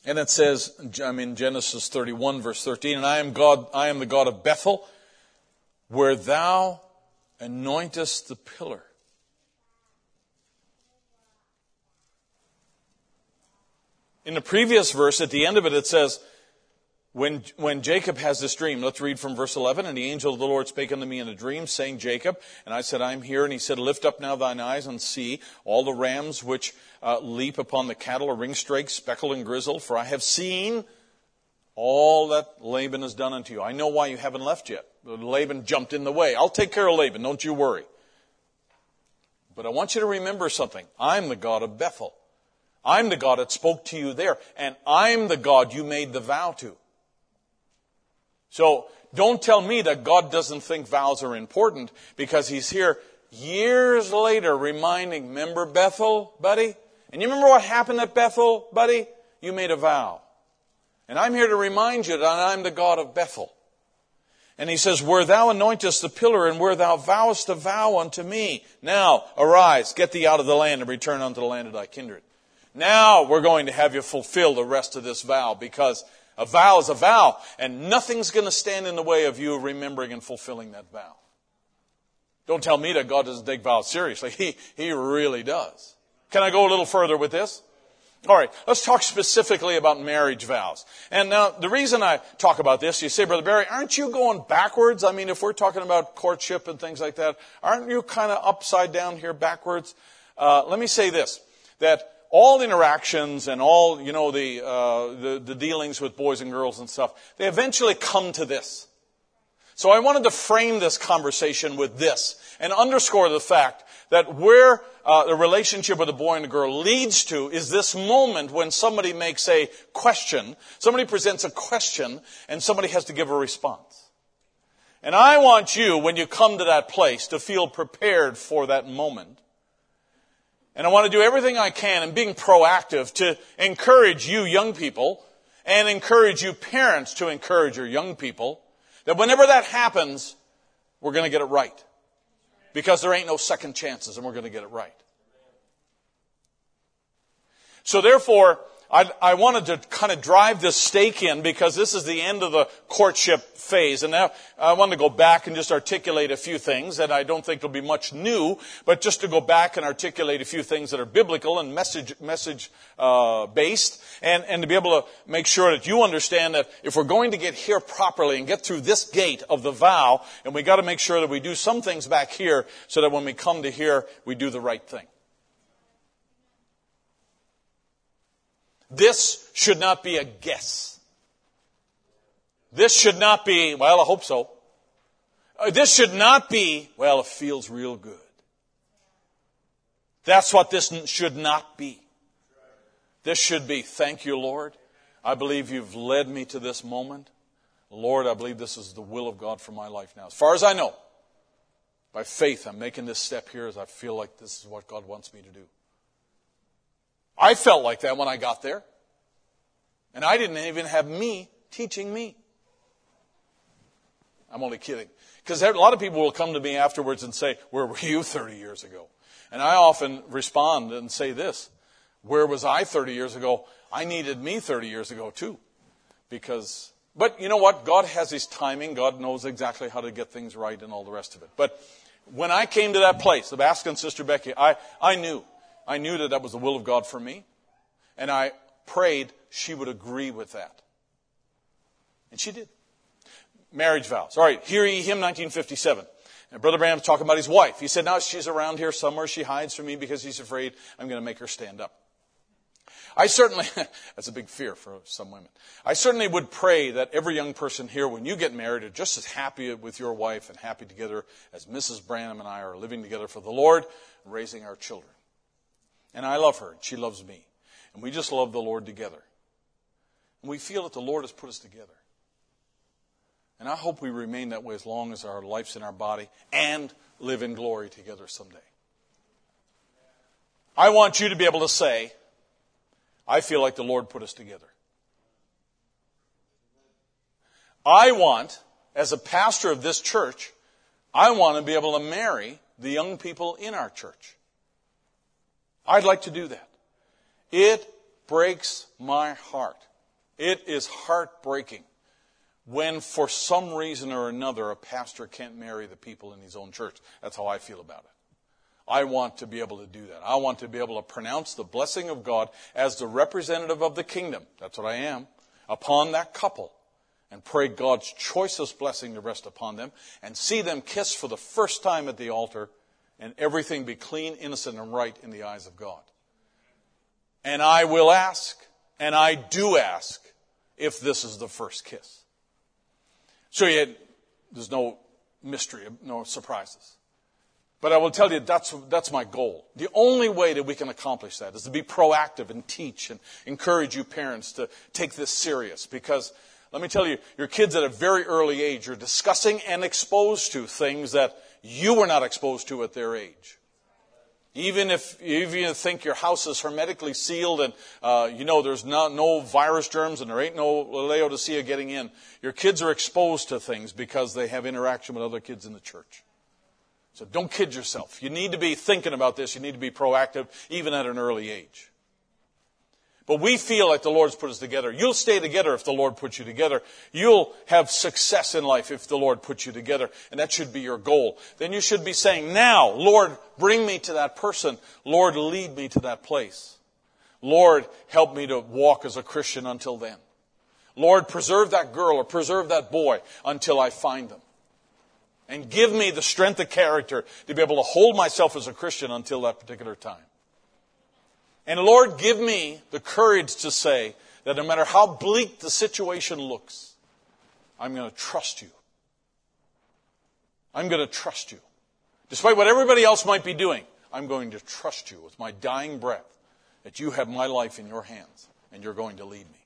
And it says, I'm in Genesis 31, verse 13, and I am God, I am the God of Bethel, where thou anointest the pillar. In the previous verse, at the end of it, it says, when Jacob has this dream, let's read from verse 11, and the angel of the Lord spake unto me in a dream, saying, Jacob, and I said, I am here, and he said, Lift up now thine eyes and see all the rams which leap upon the cattle, a ringstrake, speckle and grizzle, for I have seen all that Laban has done unto you. I know why you haven't left yet. Laban jumped in the way. I'll take care of Laban, don't you worry. But I want you to remember something. I'm the God of Bethel. I'm the God that spoke to you there, and I'm the God you made the vow to. So don't tell me that God doesn't think vows are important, because he's here years later reminding, remember Bethel, buddy? And you remember what happened at Bethel, buddy? You made a vow. And I'm here to remind you that I'm the God of Bethel. And he says, where thou anointest the pillar, and where thou vowest a vow unto me, now arise, get thee out of the land, and return unto the land of thy kindred. Now we're going to have you fulfill the rest of this vow, because a vow is a vow, and nothing's going to stand in the way of you remembering and fulfilling that vow. Don't tell me that God doesn't take vows seriously. He really does. Can I go a little further with this? All right, let's talk specifically about marriage vows. And now, the reason I talk about this, you say, Brother Barry, aren't you going backwards? I mean, if we're talking about courtship and things like that, aren't you kind of upside down here backwards? Let me say this, that all interactions and all, you know, the dealings with boys and girls and stuff, they eventually come to this. So I wanted to frame this conversation with this and underscore the fact that where the relationship with a boy and a girl leads to is this moment when somebody makes a question, somebody presents a question, and somebody has to give a response. And I want you, when you come to that place, to feel prepared for that moment. And I want to do everything I can in being proactive to encourage you young people and encourage you parents to encourage your young people that whenever that happens, we're going to get it right. Because there ain't no second chances, and we're going to get it right. So therefore, I wanted to kind of drive this stake in, because this is the end of the courtship phase. And now I want to go back and just articulate a few things that I don't think will be much new, but just to go back and articulate a few things that are biblical and message based, and to be able to make sure that you understand that if we're going to get here properly and get through this gate of the vow, and we got to make sure that we do some things back here so that when we come to here, we do the right thing. This should not be a guess. This should not be, well, I hope so. This should not be, well, it feels real good. That's what this should not be. This should be, thank you, Lord. I believe you've led me to this moment. Lord, I believe this is the will of God for my life now. As far as I know, by faith, I'm making this step here as I feel like this is what God wants me to do. I felt like that when I got there. And I didn't even have me teaching me. I'm only kidding. Because a lot of people will come to me afterwards and say, where were you 30 years ago? And I often respond and say this, where was I 30 years ago? I needed me 30 years ago too. Because, but you know what? God has his timing. God knows exactly how to get things right and all the rest of it. But when I came to that place of asking Sister Becky, I knew that that was the will of God for me, and I prayed she would agree with that. And she did. Marriage vows. All right, hear ye him, 1957. And Brother Branham's talking about his wife. He said, now she's around here somewhere. She hides from me because he's afraid I'm going to make her stand up. I certainly, that's a big fear for some women. I certainly would pray that every young person here, when you get married, are just as happy with your wife and happy together as Mrs. Branham and I are living together for the Lord and raising our children. And I love her, and she loves me. And we just love the Lord together. And we feel that the Lord has put us together. And I hope we remain that way as long as our life's in our body and live in glory together someday. I want you to be able to say, I feel like the Lord put us together. I want, as a pastor of this church, I want to be able to marry the young people in our church. I'd like to do that. It breaks my heart. It is heartbreaking when, for some reason or another, a pastor can't marry the people in his own church. That's how I feel about it. I want to be able to do that. I want to be able to pronounce the blessing of God as the representative of the kingdom, that's what I am, upon that couple and pray God's choicest blessing to rest upon them and see them kiss for the first time at the altar and everything be clean, innocent, and right in the eyes of God. And I will ask, and I do ask, if this is the first kiss. So there's no mystery, no surprises. But I will tell you, that's my goal. The only way that we can accomplish that is to be proactive and teach and encourage you parents to take this serious. Because, let me tell you, your kids at a very early age are discussing and exposed to things that you were not exposed to at their age. Even if you think your house is hermetically sealed and there's no virus germs and there ain't no Laodicea getting in, your kids are exposed to things because they have interaction with other kids in the church. So don't kid yourself. You need to be thinking about this. You need to be proactive, even at an early age. But we feel like the Lord's put us together. You'll stay together if the Lord puts you together. You'll have success in life if the Lord puts you together. And that should be your goal. Then you should be saying, now, Lord, bring me to that person. Lord, lead me to that place. Lord, help me to walk as a Christian until then. Lord, preserve that girl or preserve that boy until I find them. And give me the strength of character to be able to hold myself as a Christian until that particular time. And Lord, give me the courage to say that no matter how bleak the situation looks, I'm going to trust you. I'm going to trust you. Despite what everybody else might be doing, I'm going to trust you with my dying breath that you have my life in your hands and you're going to lead me.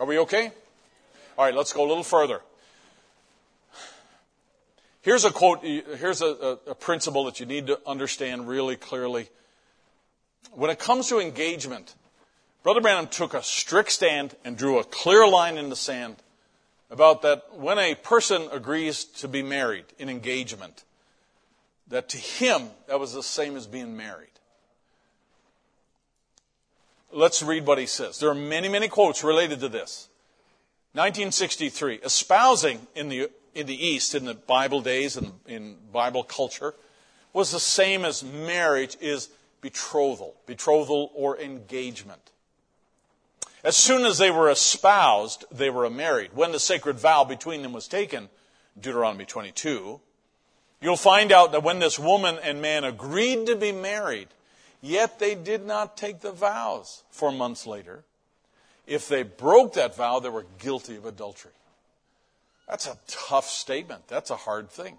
Are we okay? All right, let's go a little further. Here's a quote, here's a principle that you need to understand really clearly. When it comes to engagement, Brother Branham took a strict stand and drew a clear line in the sand about that when a person agrees to be married in engagement, that to him, that was the same as being married. Let's read what he says. There are many, many quotes related to this. 1963, espousing in the East, in the Bible days and in Bible culture, was the same as marriage is betrothal or engagement. As soon as they were espoused, they were married. When the sacred vow between them was taken, Deuteronomy 22, you'll find out that when this woman and man agreed to be married, yet they did not take the vows 4 months later. If they broke that vow, they were guilty of adultery. That's a tough statement. That's a hard thing.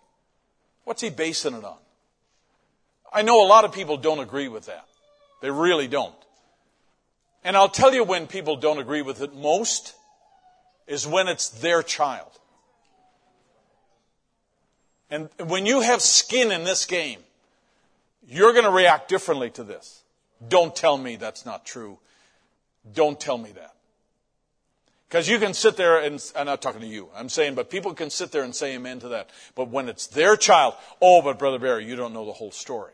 What's he basing it on? I know a lot of people don't agree with that. They really don't. And I'll tell you when people don't agree with it most is when it's their child. And when you have skin in this game, you're going to react differently to this. Don't tell me that's not true. Don't tell me that. Because you can sit there and, I'm not talking to you, I'm saying, but people can sit there and say amen to that. But when it's their child, oh, but Brother Barry, you don't know the whole story.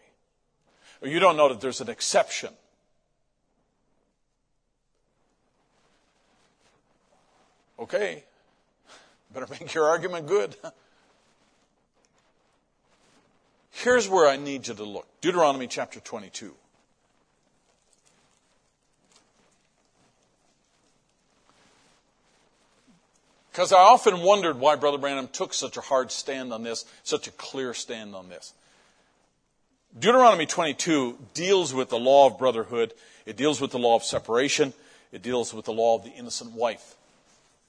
Or you don't know that there's an exception. Okay. Better make your argument good. Here's where I need you to look. Deuteronomy chapter 22. Because I often wondered why Brother Branham took such a hard stand on this, such a clear stand on this. Deuteronomy 22 deals with the law of brotherhood. It deals with the law of separation. It deals with the law of the innocent wife.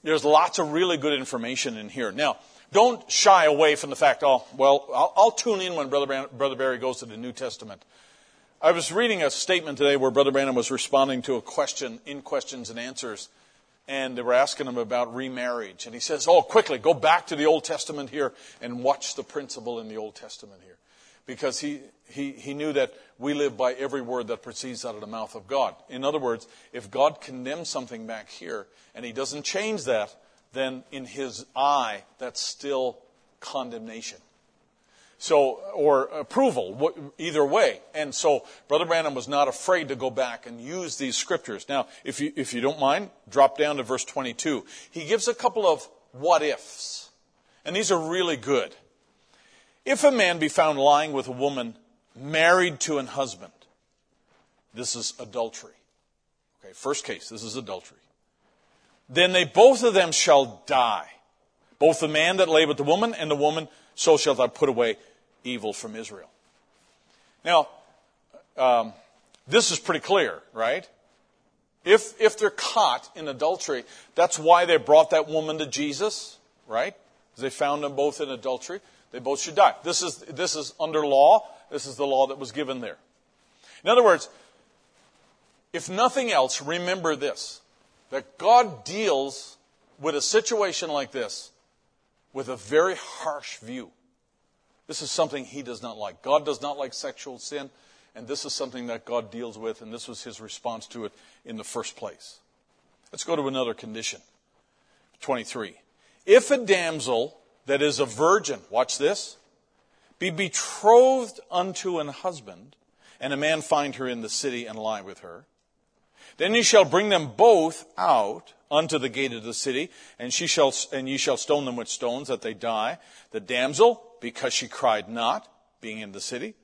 There's lots of really good information in here. Now, don't shy away from the fact, I'll tune in when Brother Barry goes to the New Testament. I was reading a statement today where Brother Branham was responding to a question in Questions and Answers, and they were asking him about remarriage. And he says, quickly, go back to the Old Testament here and watch the principle in the Old Testament here. Because he knew that we live by every word that proceeds out of the mouth of God. In other words, if God condemns something back here and he doesn't change that, then in his eye, that's still condemnation. So, or approval, either way. And so Brother Branham was not afraid to go back and use these scriptures. Now, if you don't mind, drop down to verse 22. He gives a couple of what ifs. And these are really good. If a man be found lying with a woman married to an husband, this is adultery. Okay, first case, this is adultery. Then they both of them shall die. Both the man that lay with the woman and the woman, so shalt thou put away evil from Israel. Now, this is pretty clear, right? If they're caught in adultery, that's why they brought that woman to Jesus, right? They found them both in adultery. They both should die. This is under law. This is the law that was given there. In other words, if nothing else, remember this, that God deals with a situation like this with a very harsh view. This is something he does not like. God does not like sexual sin, and this is something that God deals with, and this was his response to it in the first place. Let's go to another condition. 23. If a damsel that is a virgin, watch this, be betrothed unto an husband, and a man find her in the city and lie with her, then ye shall bring them both out unto the gate of the city, and ye shall stone them with stones that they die. The damsel, because she cried not, being in the city,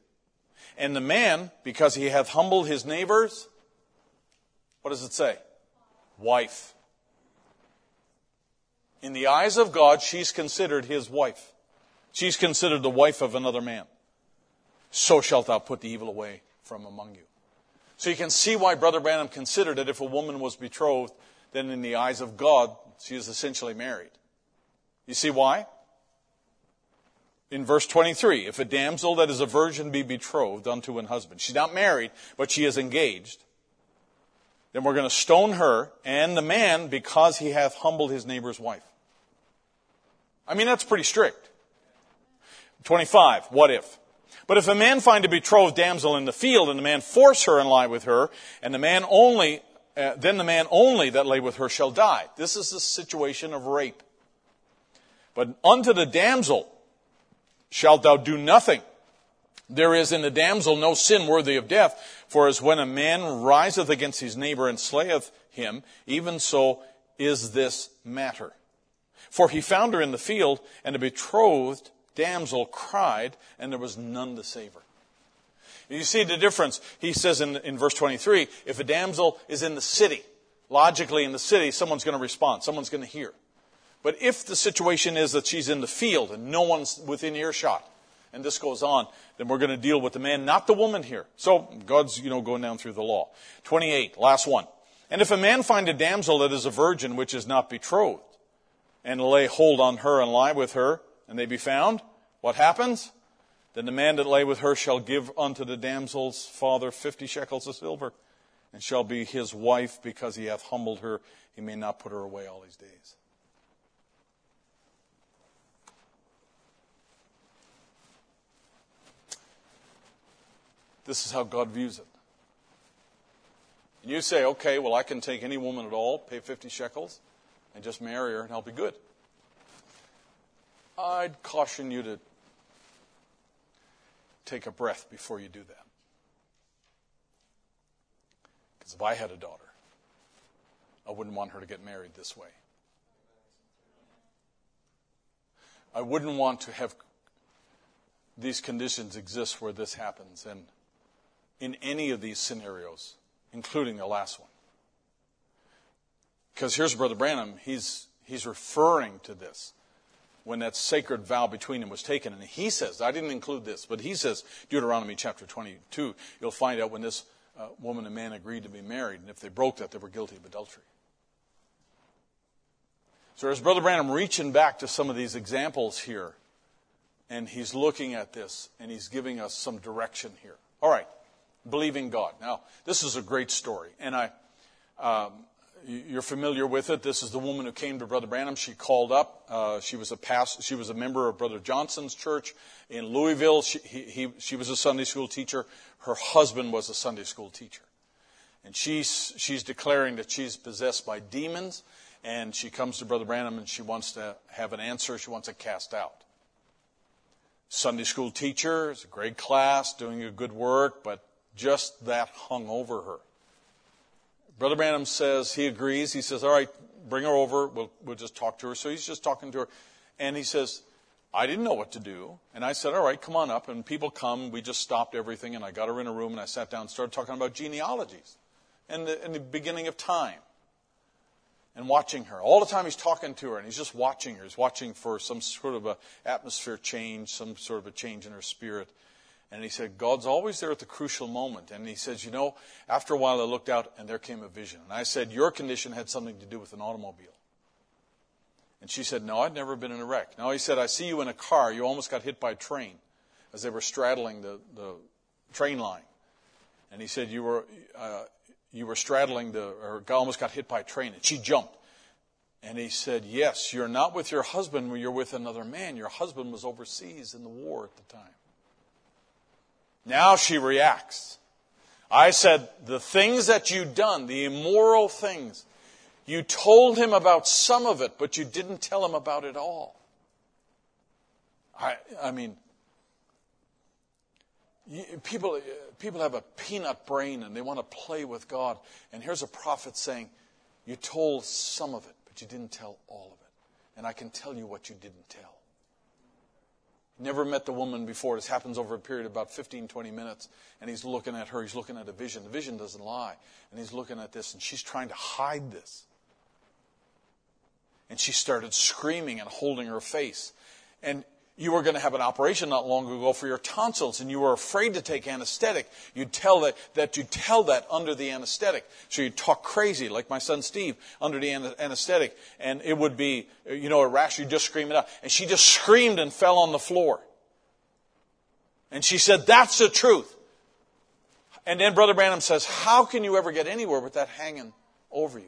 and the man, because he hath humbled his neighbors, what does it say? Wife. In the eyes of God, she's considered his wife. She's considered the wife of another man. So shalt thou put the evil away from among you. So you can see why Brother Branham considered that if a woman was betrothed, then in the eyes of God, she is essentially married. You see why? In verse 23, if a damsel that is a virgin be betrothed unto an husband, she's not married, but she is engaged, then we're going to stone her and the man because he hath humbled his neighbor's wife. I mean, that's pretty strict. 25, what if? But if a man find a betrothed damsel in the field and the man force her and lie with her, and the man only, then the man only that lay with her shall die. This is the situation of rape. But unto the damsel shalt thou do nothing. There is in the damsel no sin worthy of death, for as when a man riseth against his neighbor and slayeth him, even so is this matter. For he found her in the field, and the betrothed damsel cried, and there was none to save her. You see the difference. He says in verse 23, if a damsel is in the city, logically in the city, someone's going to respond, someone's going to hear. But if the situation is that she's in the field and no one's within earshot, and this goes on, then we're going to deal with the man, not the woman here. So God's, going down through the law. 28, last one. And if a man find a damsel that is a virgin, which is not betrothed, and lay hold on her and lie with her, and they be found, what happens? Then the man that lay with her shall give unto the damsel's father 50 shekels of silver, and shall be his wife, because he hath humbled her. He may not put her away all his days. This is how God views it. And you say, I can take any woman at all, pay 50 shekels, and just marry her, and I'll be good. I'd caution you to take a breath before you do that. Because if I had a daughter, I wouldn't want her to get married this way. I wouldn't want to have these conditions exist where this happens, and in any of these scenarios, including the last one. Because here's Brother Branham. He's He's referring to this when that sacred vow between them was taken. And he says, I didn't include this, but he says, Deuteronomy chapter 22, you'll find out when this woman and man agreed to be married, and if they broke that, they were guilty of adultery. So there's Brother Branham reaching back to some of these examples here, and he's looking at this, and he's giving us some direction here. All right, believing God. Now, this is a great story, and you're familiar with it. This is the woman who came to Brother Branham. She called up. She was a member of Brother Johnson's church in Louisville. She was a Sunday school teacher. Her husband was a Sunday school teacher, and she's declaring that she's possessed by demons. And she comes to Brother Branham and she wants to have an answer. She wants it cast out. Sunday school teacher, it's a great class, doing a good work, but just that hung over her. Brother Branham says, he agrees. He says, all right, bring her over. We'll just talk to her. So he's just talking to her. And he says, I didn't know what to do. And I said, all right, come on up. And people come. We just stopped everything. And I got her in a room and I sat down and started talking about genealogies and the beginning of time. And watching her. All the time he's talking to her and he's just watching her. He's watching for some sort of a atmosphere change, some sort of a change in her spirit. And he said, God's always there at the crucial moment. And he says, you know, after a while I looked out and there came a vision. And I said, your condition had something to do with an automobile. And she said, no, I'd never been in a wreck. Now he said, I see you in a car. You almost got hit by a train as they were straddling the train line. And he said, you were straddling or almost got hit by a train, and she jumped. And he said, yes, you're not with your husband, you're with another man. Your husband was overseas in the war at the time. Now she reacts. I said, the things that you've done, the immoral things, you told him about some of it, but you didn't tell him about it all. I mean... People have a peanut brain and they want to play with God. And here's a prophet saying, you told some of it, but you didn't tell all of it. And I can tell you what you didn't tell. Never met the woman before. This happens over a period of about 15, 20 minutes. And he's looking at her. He's looking at a vision. The vision doesn't lie. And he's looking at this and she's trying to hide this. And she started screaming and holding her face. And you were going to have an operation not long ago for your tonsils, and you were afraid to take anesthetic. You'd tell that under the anesthetic. So you'd talk crazy, like my son Steve, under the anesthetic, and it would be, a rash. You'd just scream it out. And she just screamed and fell on the floor. And she said, that's the truth. And then Brother Branham says, how can you ever get anywhere with that hanging over you?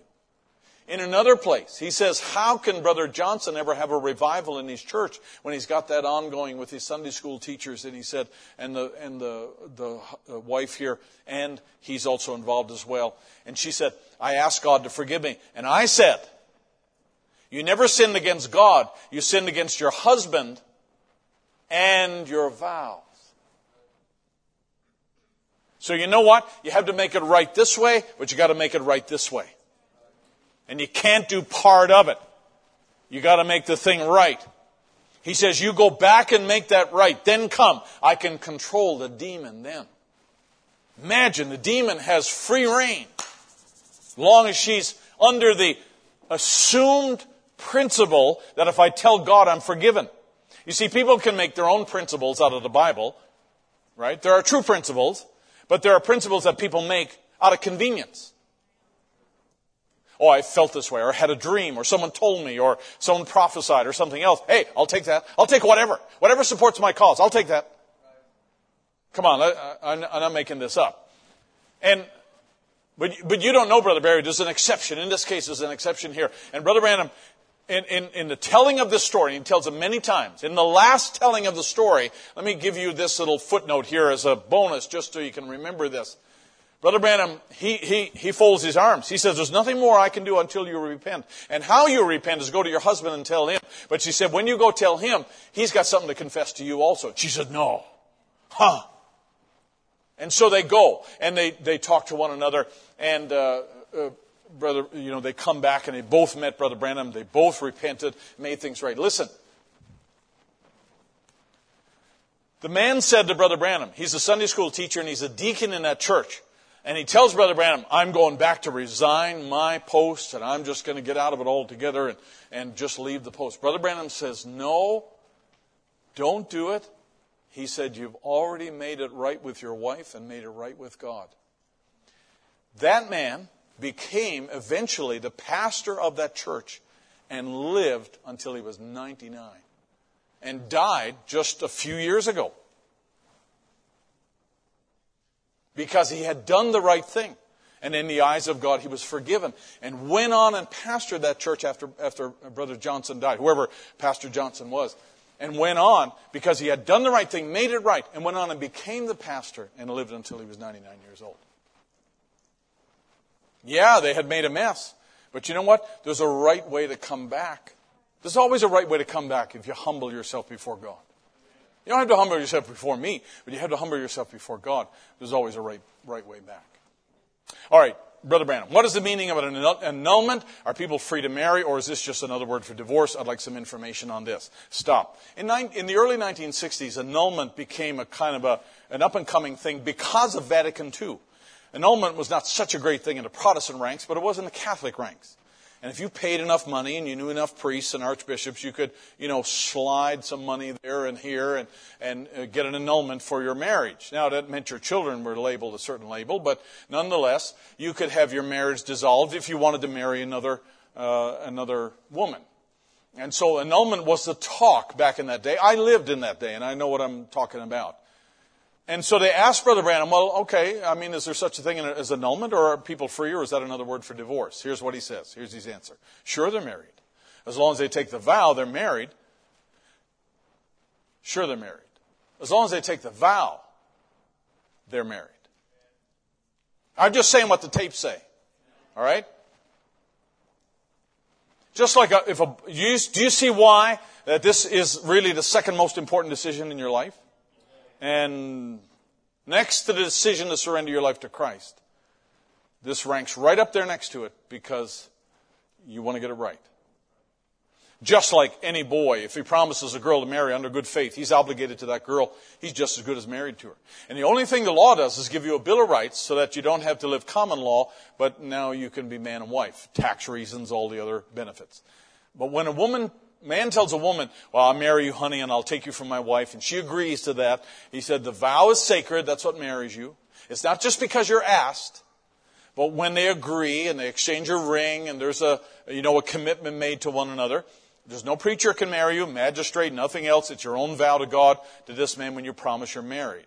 In another place, he says, how can Brother Johnson ever have a revival in his church when he's got that ongoing with his Sunday school teachers? And he said, and the wife here, and he's also involved as well. And she said, I asked God to forgive me. And I said, you never sinned against God. You sinned against your husband and your vows. So you know what? You have to make it right this way, but you got to make it right this way. And you can't do part of it. You got to make the thing right. He says, you go back and make that right. Then come. I can control the demon then. Imagine the demon has free reign. As long as she's under the assumed principle that if I tell God, I'm forgiven. You see, people can make their own principles out of the Bible, right? There are true principles, but there are principles that people make out of convenience. Oh, I felt this way, or I had a dream, or someone told me, or someone prophesied, or something else. Hey, I'll take that. I'll take whatever. Whatever supports my cause, I'll take that. Come on, I'm not making this up. But you don't know, Brother Barry, there's an exception. In this case, there's an exception here. And Brother Branham, in the telling of this story, he tells it many times. In the last telling of the story, let me give you this little footnote here as a bonus, just so you can remember this. Brother Branham, he folds his arms. He says, there's nothing more I can do until you repent. And how you repent is go to your husband and tell him. But she said, when you go tell him, he's got something to confess to you also. She said, no. Huh. And so they go. And they talk to one another. And brother, they come back and they both met Brother Branham. They both repented, made things right. Listen. The man said to Brother Branham, he's a Sunday school teacher and he's a deacon in that church. And he tells Brother Branham, I'm going back to resign my post, and I'm just going to get out of it altogether and just leave the post. Brother Branham says, no, don't do it. He said, you've already made it right with your wife and made it right with God. That man became eventually the pastor of that church and lived until he was 99 and died just a few years ago. Because he had done the right thing. And in the eyes of God, he was forgiven. And went on and pastored that church after Brother Johnson died, whoever Pastor Johnson was. And went on, because he had done the right thing, made it right, and went on and became the pastor and lived until he was 99 years old. Yeah, they had made a mess. But you know what? There's a right way to come back. There's always a right way to come back if you humble yourself before God. You don't have to humble yourself before me, but you have to humble yourself before God. There's always a right way back. All right, Brother Branham, what is the meaning of an annulment? Are people free to marry, or is this just another word for divorce? I'd like some information on this. Stop. In the early 1960s, annulment became a kind of an up-and-coming thing because of Vatican II. Annulment was not such a great thing in the Protestant ranks, but it was in the Catholic ranks. And if you paid enough money and you knew enough priests and archbishops, you could, slide some money there and here and get an annulment for your marriage. Now, that meant your children were labeled a certain label, but nonetheless, you could have your marriage dissolved if you wanted to marry another woman. And so annulment was the talk back in that day. I lived in that day, and I know what I'm talking about. And so they asked Brother Branham, well, okay, I mean, is there such a thing as annulment, or are people free, or is that another word for divorce? Here's what he says. Here's his answer. Sure, they're married. As long as they take the vow, they're married. Sure, they're married. As long as they take the vow, they're married. I'm just saying what the tapes say. All right? Just like do you see why that this is really the second most important decision in your life? And next to the decision to surrender your life to Christ, this ranks right up there next to it because you want to get it right. Just like any boy, if he promises a girl to marry under good faith, he's obligated to that girl. He's just as good as married to her. And the only thing the law does is give you a bill of rights so that you don't have to live common law, but now you can be man and wife, tax reasons, all the other benefits. But when man tells a woman, well, I'll marry you, honey, and I'll take you for my wife, and she agrees to that. He said, the vow is sacred. That's what marries you. It's not just because you're asked, but when they agree and they exchange a ring and there's a commitment made to one another, there's no preacher can marry you, magistrate, nothing else. It's your own vow to God, to this man, when you promise you're married.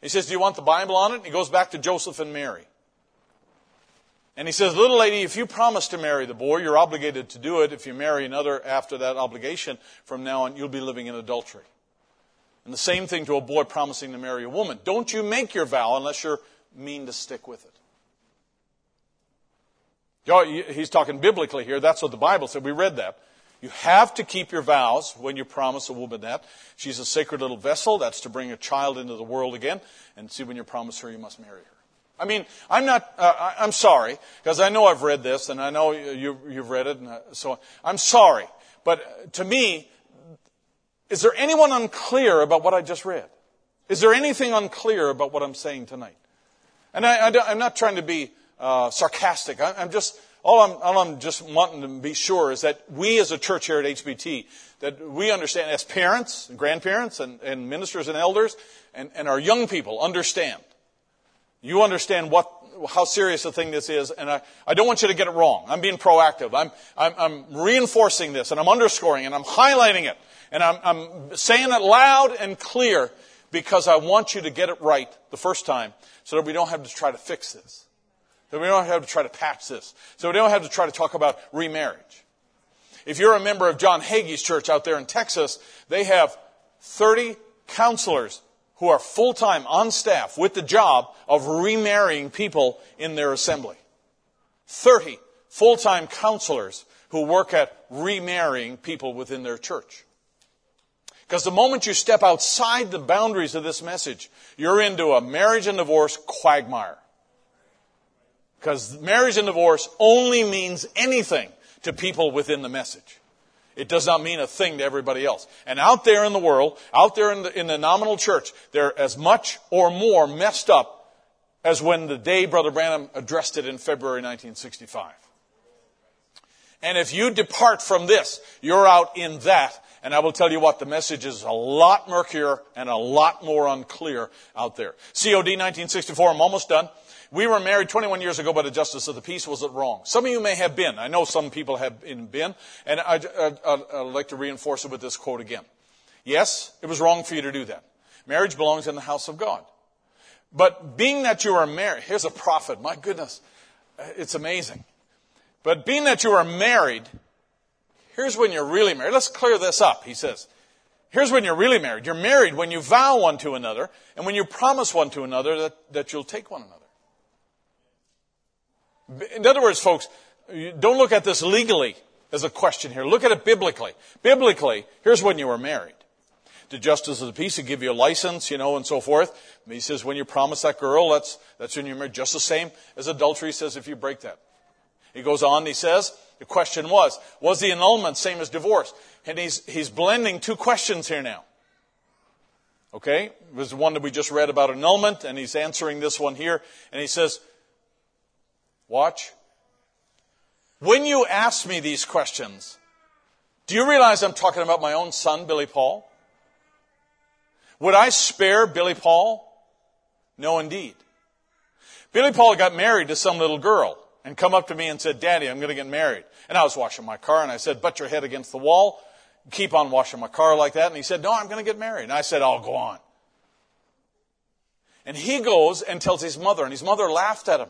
He says, do you want the Bible on it? And he goes back to Joseph and Mary. And he says, little lady, if you promise to marry the boy, you're obligated to do it. If you marry another after that obligation, from now on, you'll be living in adultery. And the same thing to a boy promising to marry a woman. Don't you make your vow unless you're mean to stick with it. He's talking biblically here. That's what the Bible said. We read that. You have to keep your vows when you promise a woman that. She's a sacred little vessel. That's to bring a child into the world again. And see, when you promise her, you must marry her. I mean, I'm sorry, because I know I've read this, and I know you've read it, and so on. I'm sorry, but to me, is there anyone unclear about what I just read? Is there anything unclear about what I'm saying tonight? And I'm not trying to be sarcastic. I'm just wanting to be sure is that we as a church here at HBT, that we understand as parents, and grandparents, and ministers and elders, and our young people understand. You understand how serious a thing this is, and I don't want you to get it wrong. I'm being proactive. I'm reinforcing this, and I'm underscoring, and I'm highlighting it, and I'm saying it loud and clear because I want you to get it right the first time so that we don't have to try to fix this, so we don't have to try to patch this, so we don't have to try to talk about remarriage. If you're a member of John Hagee's church out there in Texas, they have 30 counselors who are full-time on staff with the job of remarrying people in their assembly. 30 full-time counselors who work at remarrying people within their church. Because the moment you step outside the boundaries of this message, you're into a marriage and divorce quagmire. Because marriage and divorce only means anything to people within the message. It does not mean a thing to everybody else. And out there in the world, out there in the nominal church, they're as much or more messed up as when the day Brother Branham addressed it in February 1965. And if you depart from this, you're out in that. And I will tell you what, the message is a lot murkier and a lot more unclear out there. COD 1964, I'm almost done. We were married 21 years ago, but a justice of the peace was it wrong? Some of you may have been. I know some people have been. And I'd like to reinforce it with this quote again. Yes, it was wrong for you to do that. Marriage belongs in the house of God. But being that you are married, here's a prophet, my goodness, it's amazing. But being that you are married, here's when you're really married. Let's clear this up, he says. Here's when you're really married. You're married when you vow one to another and when you promise one to another that you'll take one another. In other words, folks, don't look at this legally as a question here. Look at it biblically. Biblically, here's when you were married. The justice of the peace would give you a license, and so forth. And he says when you promise that girl, that's when you're married. Just the same as adultery, he says, if you break that. He goes on, he says, the question was the annulment same as divorce? And he's blending two questions here now. Okay? It was the one that we just read about annulment, and he's answering this one here. And he says, watch. When you ask me these questions, do you realize I'm talking about my own son, Billy Paul? Would I spare Billy Paul? No, indeed. Billy Paul got married to some little girl. And come up to me and said, Daddy, I'm going to get married. And I was washing my car, and I said, butt your head against the wall. Keep on washing my car like that. And he said, no, I'm going to get married. And I said, I'll go on. And he goes and tells his mother, and his mother laughed at him.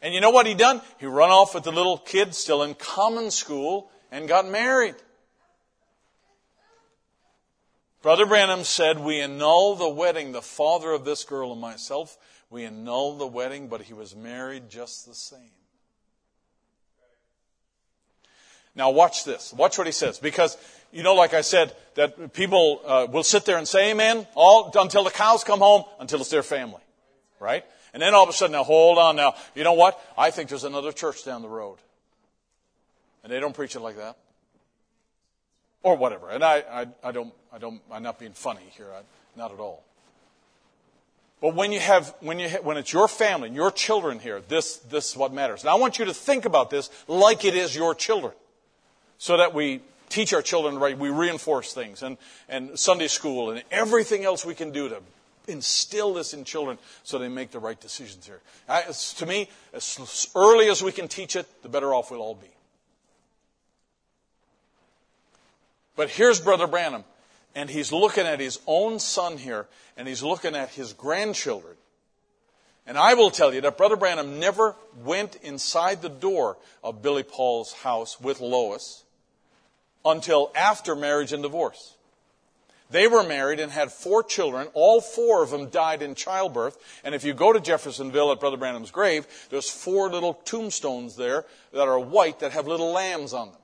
And you know what he done? He run off with the little kid still in common school and got married. Brother Branham said, we annul the wedding, the father of this girl and myself. We annul the wedding, but he was married just the same. Now watch this. Watch what he says. Because, like I said, that people will sit there and say amen all until the cows come home, until it's their family. Right? And then all of a sudden, now hold on now. You know what? I think there's another church down the road. And they don't preach it like that. Or whatever. And I'm not being funny here. Not at all. But when it's your family and your children here, this is what matters. And I want you to think about this like it is your children, so that we teach our children right. We reinforce things and Sunday school and everything else we can do to instill this in children, so they make the right decisions here. To me, as early as we can teach it, the better off we'll all be. But here's Brother Branham. And he's looking at his own son here, and he's looking at his grandchildren. And I will tell you that Brother Branham never went inside the door of Billy Paul's house with Lois until after marriage and divorce. They were married and had 4 children. All 4 of them died in childbirth. And if you go to Jeffersonville at Brother Branham's grave, there's 4 little tombstones there that are white that have little lambs on them.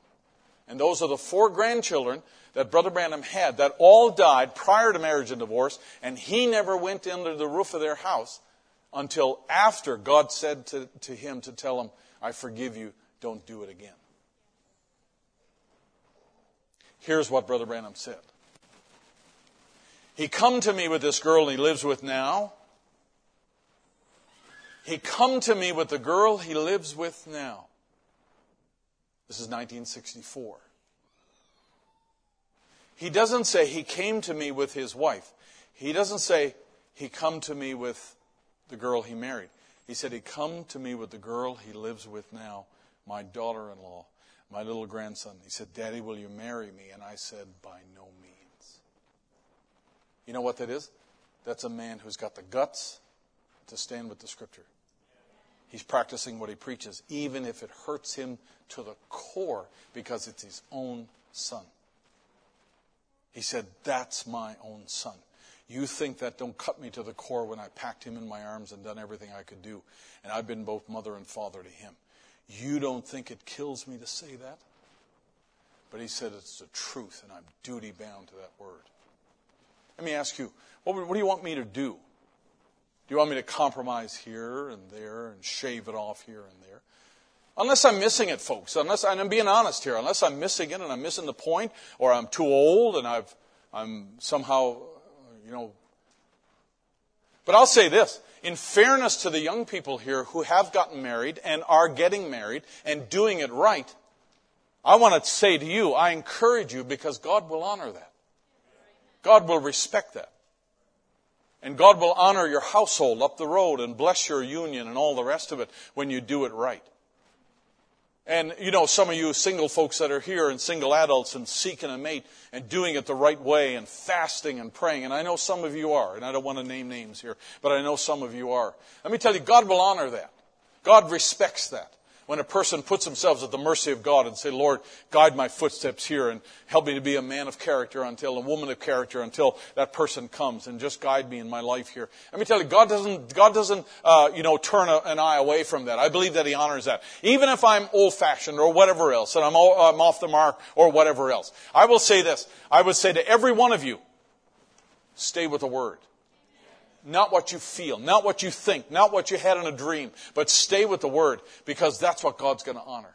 And those are the 4 grandchildren that Brother Branham had, that all died prior to marriage and divorce, and he never went under the roof of their house until after God said to him to tell him, I forgive you, don't do it again. Here's what Brother Branham said. He come to me with this girl he lives with now. He come to me with the girl he lives with now. This is 1964. He doesn't say he came to me with his wife. He doesn't say he come to me with the girl he married. He said he come to me with the girl he lives with now, my daughter-in-law, my little grandson. He said, Daddy, will you marry me? And I said, by no means. You know what that is? That's a man who's got the guts to stand with the Scripture. He's practicing what he preaches, even if it hurts him to the core, because it's his own son. He said, that's my own son. You think that don't cut me to the core when I packed him in my arms and done everything I could do. And I've been both mother and father to him. You don't think it kills me to say that? But he said, it's the truth, and I'm duty bound to that word. Let me ask you, what do you want me to do? Do you want me to compromise here and there and shave it off here and there? Unless I'm missing it, folks. And I'm being honest here. Unless I'm missing it and I'm missing the point, or I'm too old and I'm somehow. But I'll say this, in fairness to the young people here who have gotten married and are getting married and doing it right, I want to say to you, I encourage you, because God will honor that. God will respect that. And God will honor your household up the road and bless your union and all the rest of it when you do it right. And, you know, some of you single folks that are here and single adults and seeking a mate and doing it the right way and fasting and praying. And I know some of you are, and I don't want to name names here, but I know some of you are. Let me tell you, God will honor that. God respects that. When a person puts themselves at the mercy of God and say, Lord, guide my footsteps here and help me to be a man of character until a woman of character until that person comes, and just guide me in my life here. Let me tell you, God doesn't turn an eye away from that. I believe that He honors that. Even if I'm old-fashioned or whatever else, and I'm off the mark or whatever else, I will say this. I would say to every one of you, stay with the Word. Not what you feel, not what you think, not what you had in a dream, but stay with the Word, because that's what God's going to honor.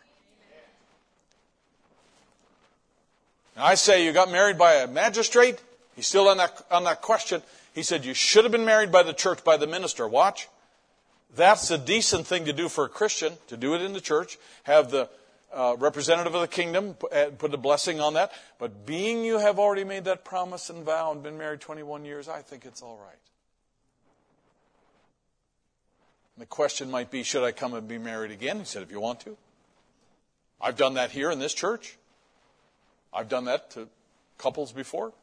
And I say you got married by a magistrate. He's still on that question. He said you should have been married by the church, by the minister. Watch. That's a decent thing to do for a Christian, to do it in the church, have the representative of the kingdom put a blessing on that. But being you have already made that promise and vow and been married 21 years, I think it's all right. The question might be, should I come and be married again? He said, if you want to. I've done that here in this church. I've done that to couples before.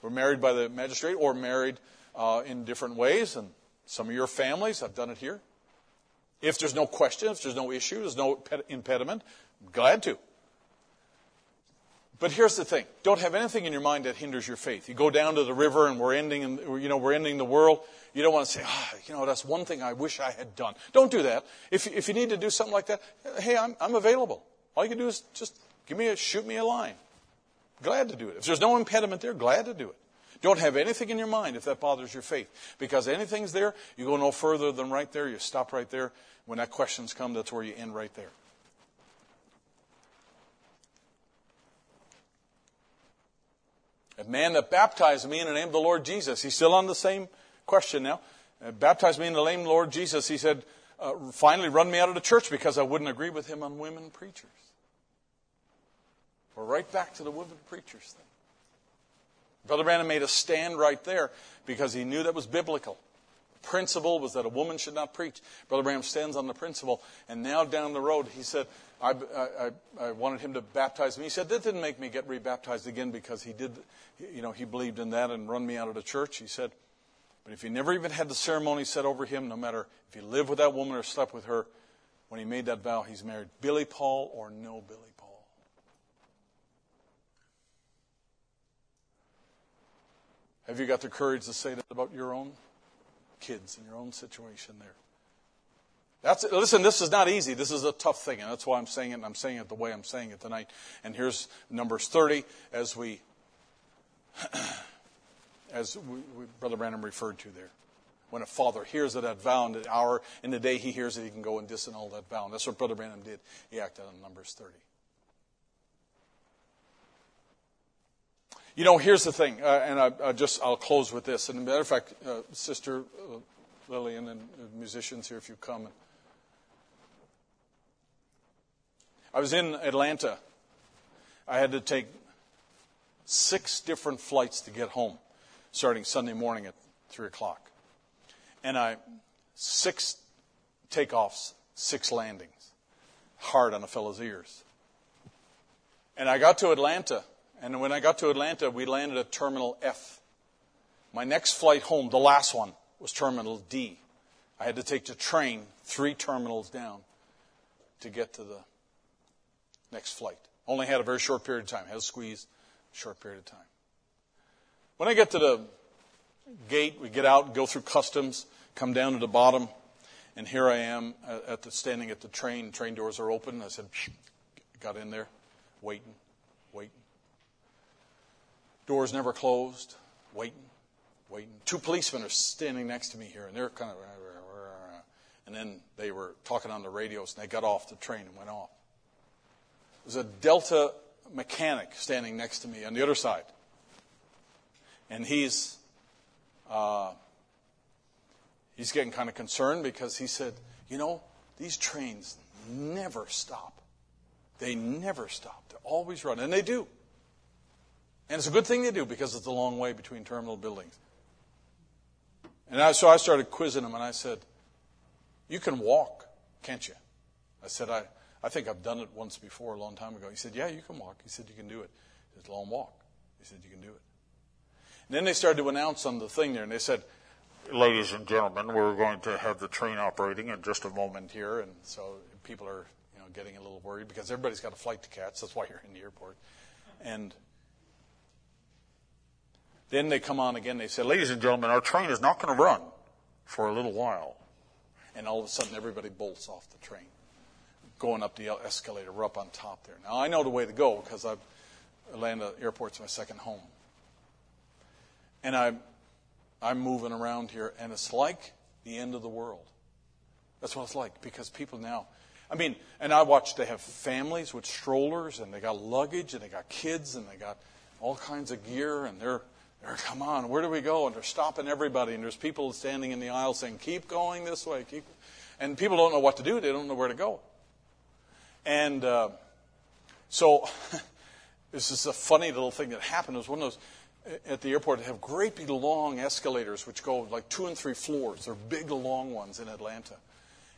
We're married by the magistrate or married in different ways. And some of your families, I've done it here. If there's no question, if there's no issue, there's no impediment, I'm glad to. But here's the thing. Don't have anything in your mind that hinders your faith. You go down to the river and we're ending the world. You don't want to say, that's one thing I wish I had done. Don't do that. If you need to do something like that, hey, I'm available. All you can do is just shoot me a line. Glad to do it. If there's no impediment there, glad to do it. Don't have anything in your mind if that bothers your faith. Because anything's there, you go no further than right there. You stop right there. When that question's come, that's where you end right there. A man that baptized me in the name of the Lord Jesus. He's still on the same question now. Baptized me in the name of the Lord Jesus. He said, finally run me out of the church because I wouldn't agree with him on women preachers. We're right back to the women preachers thing. Brother Branham made a stand right there because he knew that was biblical. The principle was that a woman should not preach. Brother Branham stands on the principle. And now down the road, he said, I wanted him to baptize me. He said, that didn't make me get rebaptized again because he believed in that and run me out of the church. He said, but if he never even had the ceremony set over him, no matter if he lived with that woman or slept with her, when he made that vow, he's married. Billy Paul or no Billy Paul? Have you got the courage to say that about your own kids and your own situation there? Listen, this is not easy. This is a tough thing, and that's why I'm saying it, and I'm saying it the way I'm saying it tonight. And here's Numbers 30, as Brother Branham referred to there. When a father hears of that vow, in the day he hears it, he can go and disannul that vow. And that's what Brother Branham did. He acted on Numbers 30. You know, here's the thing, I'll close with this. And as a matter of fact, Sister Lillian and musicians here, if you come. I was in Atlanta. I had to take 6 different flights to get home, starting Sunday morning at 3:00. And 6 takeoffs, 6 landings, hard on a fellow's ears. And I got to Atlanta, and when I got to Atlanta, we landed at Terminal F. My next flight home, the last one, was Terminal D. I had to take the train 3 terminals down to get to the next flight. Only had a very short period of time. Had a squeeze, short period of time. When I get to the gate, we get out, go through customs, come down to the bottom, and here I am standing at the train. Train doors are open. I said, got in there, waiting. Doors never closed, waiting. 2 policemen are standing next to me here, and they're kind of, and then they were talking on the radios, and they got off the train and went off. There's a Delta mechanic standing next to me on the other side, and he's He's getting kind of concerned because he said, you know, these trains never stop. They never stop. They're always running. And they do. And it's a good thing they do because it's a long way between terminal buildings. And so I started quizzing him, and I said, you can walk, can't you? I said, I think I've done it once before a long time ago. He said, yeah, you can walk. He said, you can do it. It's a long walk. He said, you can do it. And then they started to announce on the thing there, and they said, ladies and gentlemen, we're going to have the train operating in just a moment here. And so people are getting a little worried because everybody's got a flight to catch. That's why you're in the airport. And then they come on again. They say, ladies and gentlemen, our train is not going to run for a little while. And all of a sudden, everybody bolts off the train, going up the escalator. We're up on top there. Now, I know the way to go because Atlanta Airport's my second home. And I'm moving around here, and it's like the end of the world. That's what it's like because people now, and I watch, they have families with strollers, and they got luggage, and they got kids, and they got all kinds of gear, and they're come on, where do we go? And they're stopping everybody, and there's people standing in the aisle saying, keep going this way. And people don't know what to do. They don't know where to go. And so this is a funny little thing that happened. It was one of those, at the airport, they have great big long escalators which go like 2 and 3 floors. They're big, long ones in Atlanta.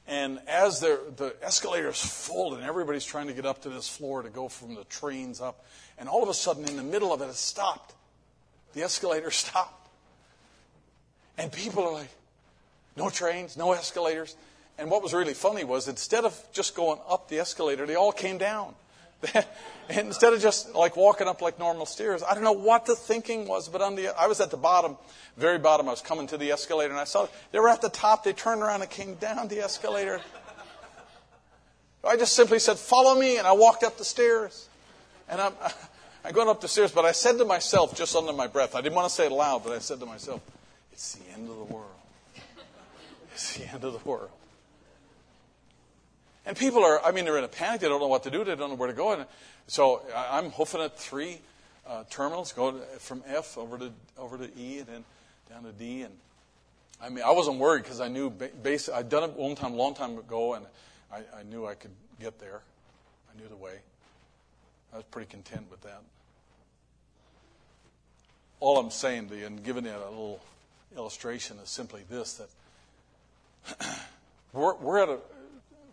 And as the escalator's full and everybody's trying to get up to this floor to go from the trains up, and all of a sudden in the middle of it, it stopped. The escalator stopped. And people are like, no trains, no escalators. And what was really funny was instead of just going up the escalator, they all came down. And instead of just like walking up like normal stairs, I don't know what the thinking was, but I was at the bottom, very bottom. I was coming to the escalator, and I saw they were at the top. They turned around and came down the escalator. I just simply said, follow me, and I walked up the stairs. And I'm going up the stairs, but I said to myself, just under my breath, I didn't want to say it loud, but I said to myself, it's the end of the world. It's the end of the world. And people are, they're in a panic. They don't know what to do. They don't know where to go. And so I'm hoofing at 3 terminals, going from F over to E and then down to D. And I wasn't worried because I knew I'd done it a long time ago, and I knew I could get there. I knew the way. I was pretty content with that. All I'm saying to you, and giving you a little illustration, is simply this: that we're at a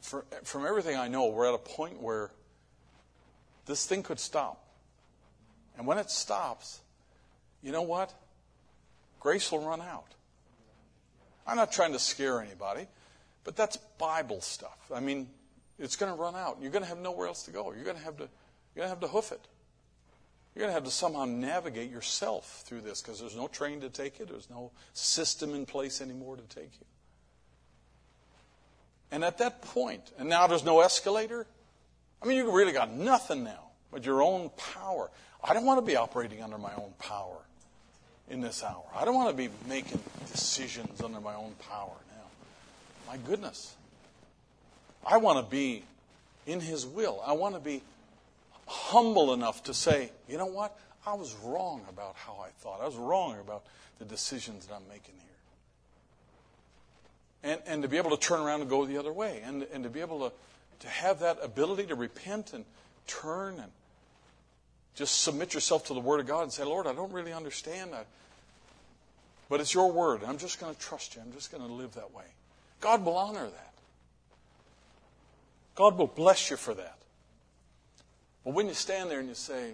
from everything I know, we're at a point where this thing could stop. And when it stops, you know what? Grace will run out. I'm not trying to scare anybody, but that's Bible stuff. It's going to run out. You're going to have nowhere else to go. You're going to have to hoof it. You're going to have to somehow navigate yourself through this because there's no train to take you. There's no system in place anymore to take you. And at that point, and now there's no escalator. You really got nothing now but your own power. I don't want to be operating under my own power in this hour. I don't want to be making decisions under my own power now. My goodness. I want to be in His will. I want to be humble enough to say, you know what? I was wrong about how I thought. I was wrong about the decisions that I'm making here. And to be able to turn around and go the other way. And to be able to have that ability to repent and turn and just submit yourself to the Word of God and say, Lord, I don't really understand that. But it's your Word. I'm just going to trust you. I'm just going to live that way. God will honor that. God will bless you for that. But when you stand there and you say,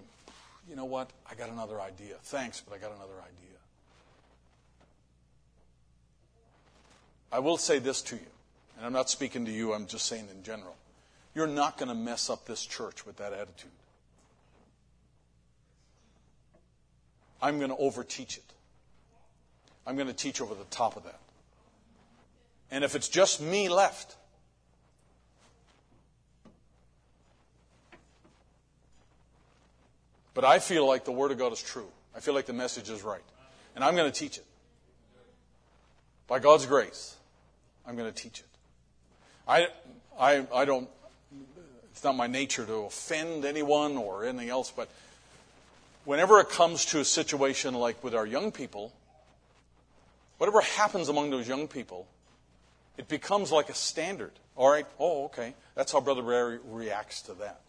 you know what? I got another idea. Thanks, but I got another idea. I will say this to you, and I'm not speaking to you, I'm just saying in general. You're not going to mess up this church with that attitude. I'm going to overteach it. I'm going to teach over the top of that. And if it's just me left, but I feel like the Word of God is true. I feel like the message is right. And I'm going to teach it. By God's grace, I'm going to teach it. I don't. It's not my nature to offend anyone or anything else. But whenever it comes to a situation like with our young people, whatever happens among those young people, It becomes like a standard. All right, oh, okay. That's how Brother Barry reacts to that.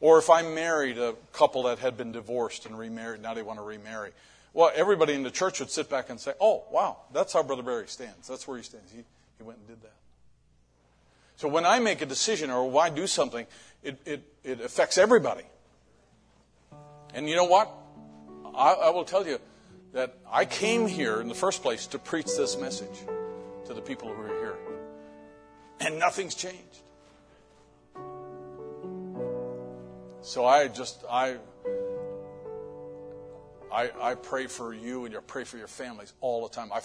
Or if I married a couple that had been divorced and remarried, now they want to remarry. Well, everybody in the church would sit back and say, oh, wow, that's how Brother Barry stands. That's where he stands. He went and did that. So when I make a decision or why do something, it affects everybody. And you know what? I will tell you that I came here in the first place to preach this message to the people who are here. And nothing's changed. So I pray for you and I pray for your families all the time. I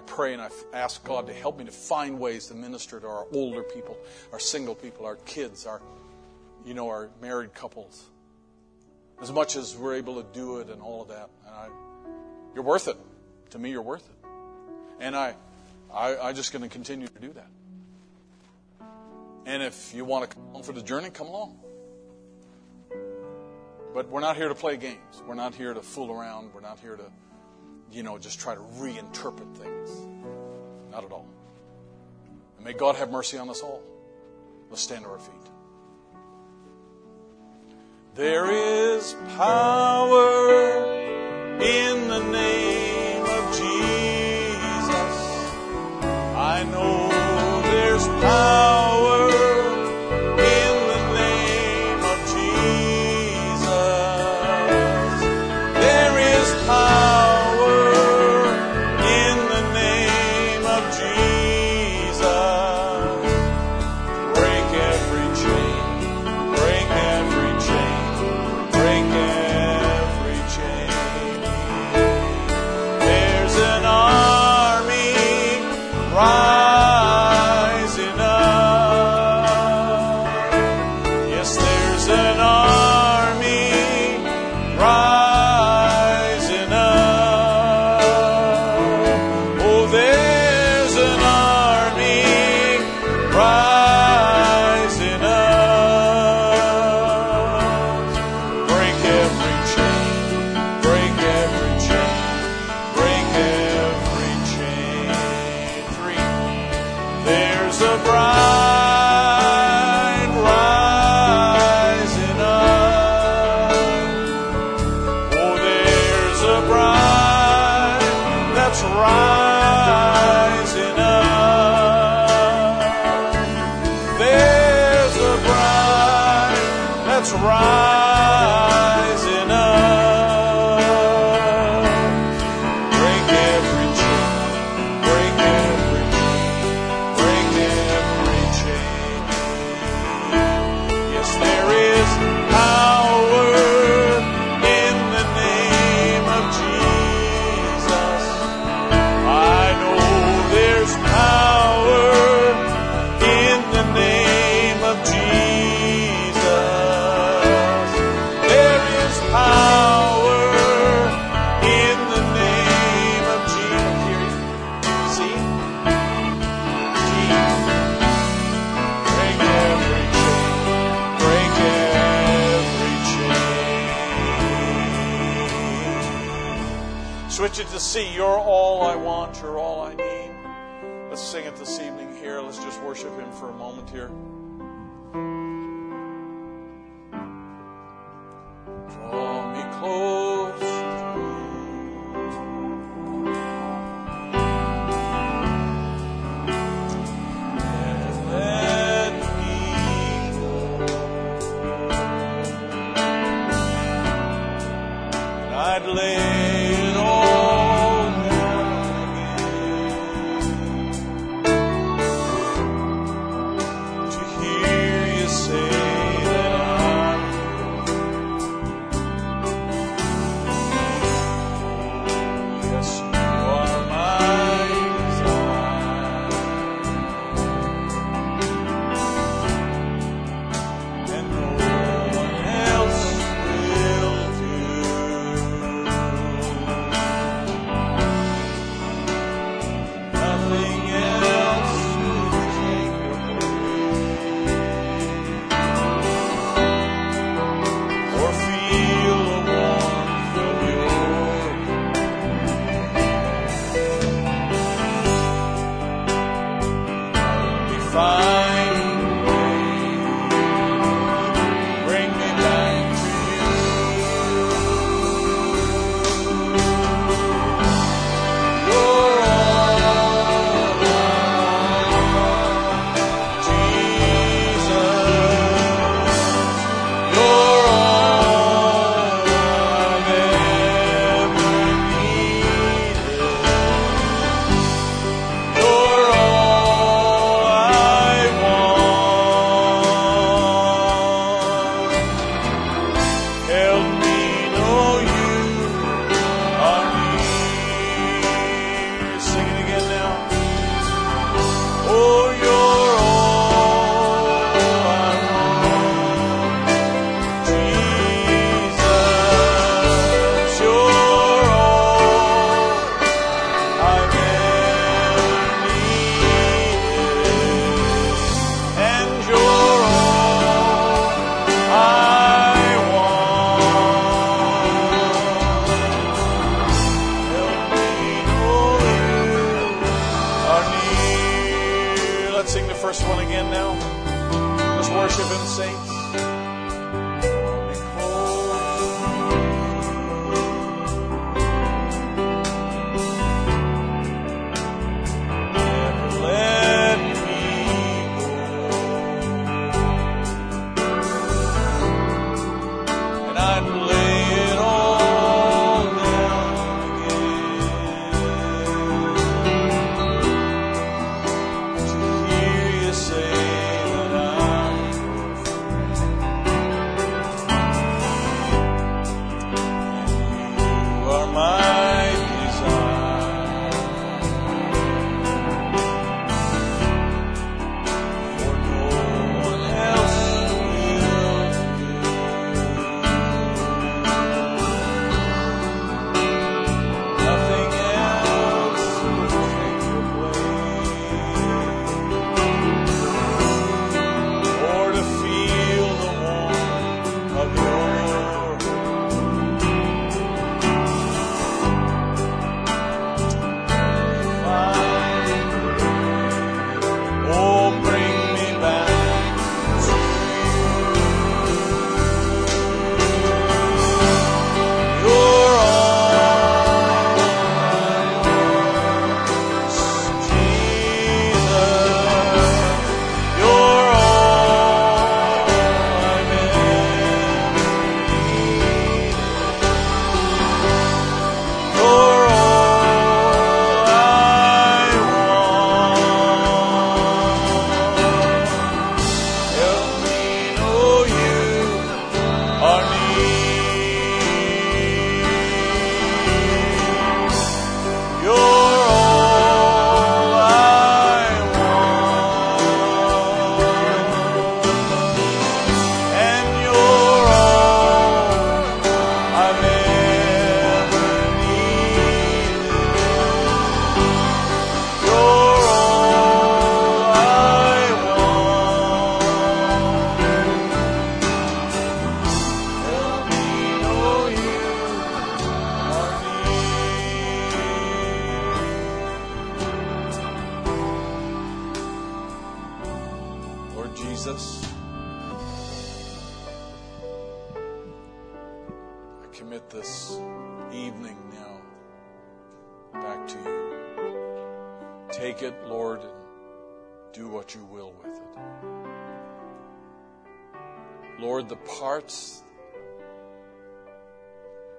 pray and I ask God to help me to find ways to minister to our older people, our single people, our kids, our married couples. As much as we're able to do it and all of that. And you're worth it. To me, you're worth it. And I'm just going to continue to do that. And if you want to come along for the journey, come along. But we're not here to play games. We're not here to fool around. We're not here to, just try to reinterpret things. Not at all. And may God have mercy on us all. Let's stand to our feet. There is power in the name of Jesus. I know there's power in the name of Jesus. There is power in the name of Jesus. Break every chain, break every chain, break every chain. There's an army rising. See, you're all I want, you're all I need. Let's sing it this evening here. Let's just worship Him for a moment here. Draw me close and let me go. And I'd lay worship Him, saints.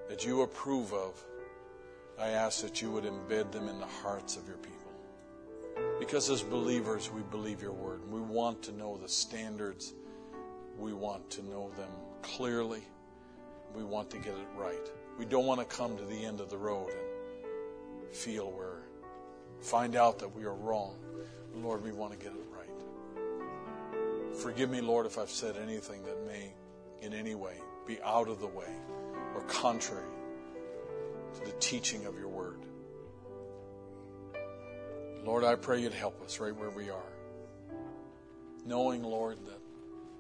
That you approve of, I ask that you would embed them in the hearts of your people. Because as believers, we believe your word. We want to know the standards. We want to know them clearly. We want to get it right. We don't want to come to the end of the road and find out that we are wrong. Lord, we want to get it right. Forgive me, Lord, if I've said anything that may in any way be out of the way or contrary to the teaching of your word. Lord, I pray you'd help us right where we are, knowing, Lord, that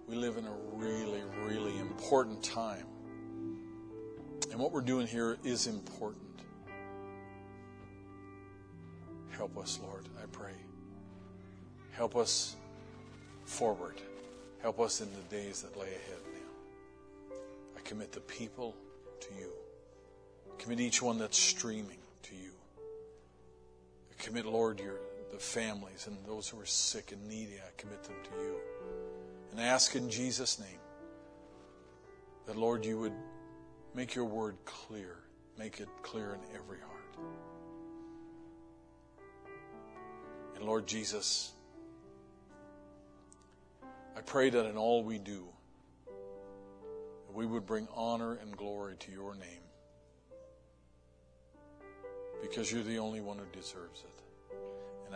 we live in a really, really important time. And what we're doing here is important. Help us, Lord, I pray. Help us forward. Help us in the days that lay ahead. Commit the people to you. Commit each one that's streaming to you. Commit, Lord, the families and those who are sick and needy. I commit them to you. And I ask in Jesus' name that, Lord, you would make your word clear. Make it clear in every heart. And, Lord Jesus, I pray that in all we do, we would bring honor and glory to your name, because you're the only one who deserves it. And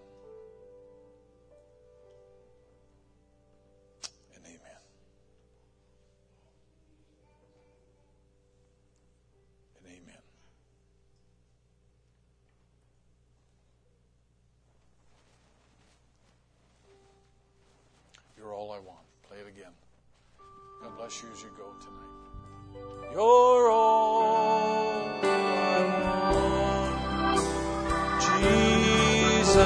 And amen. And amen. You're all I want. Play it again. God bless you as you go tonight. You're all I want, Jesus.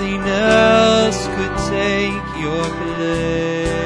nothing else could take your place.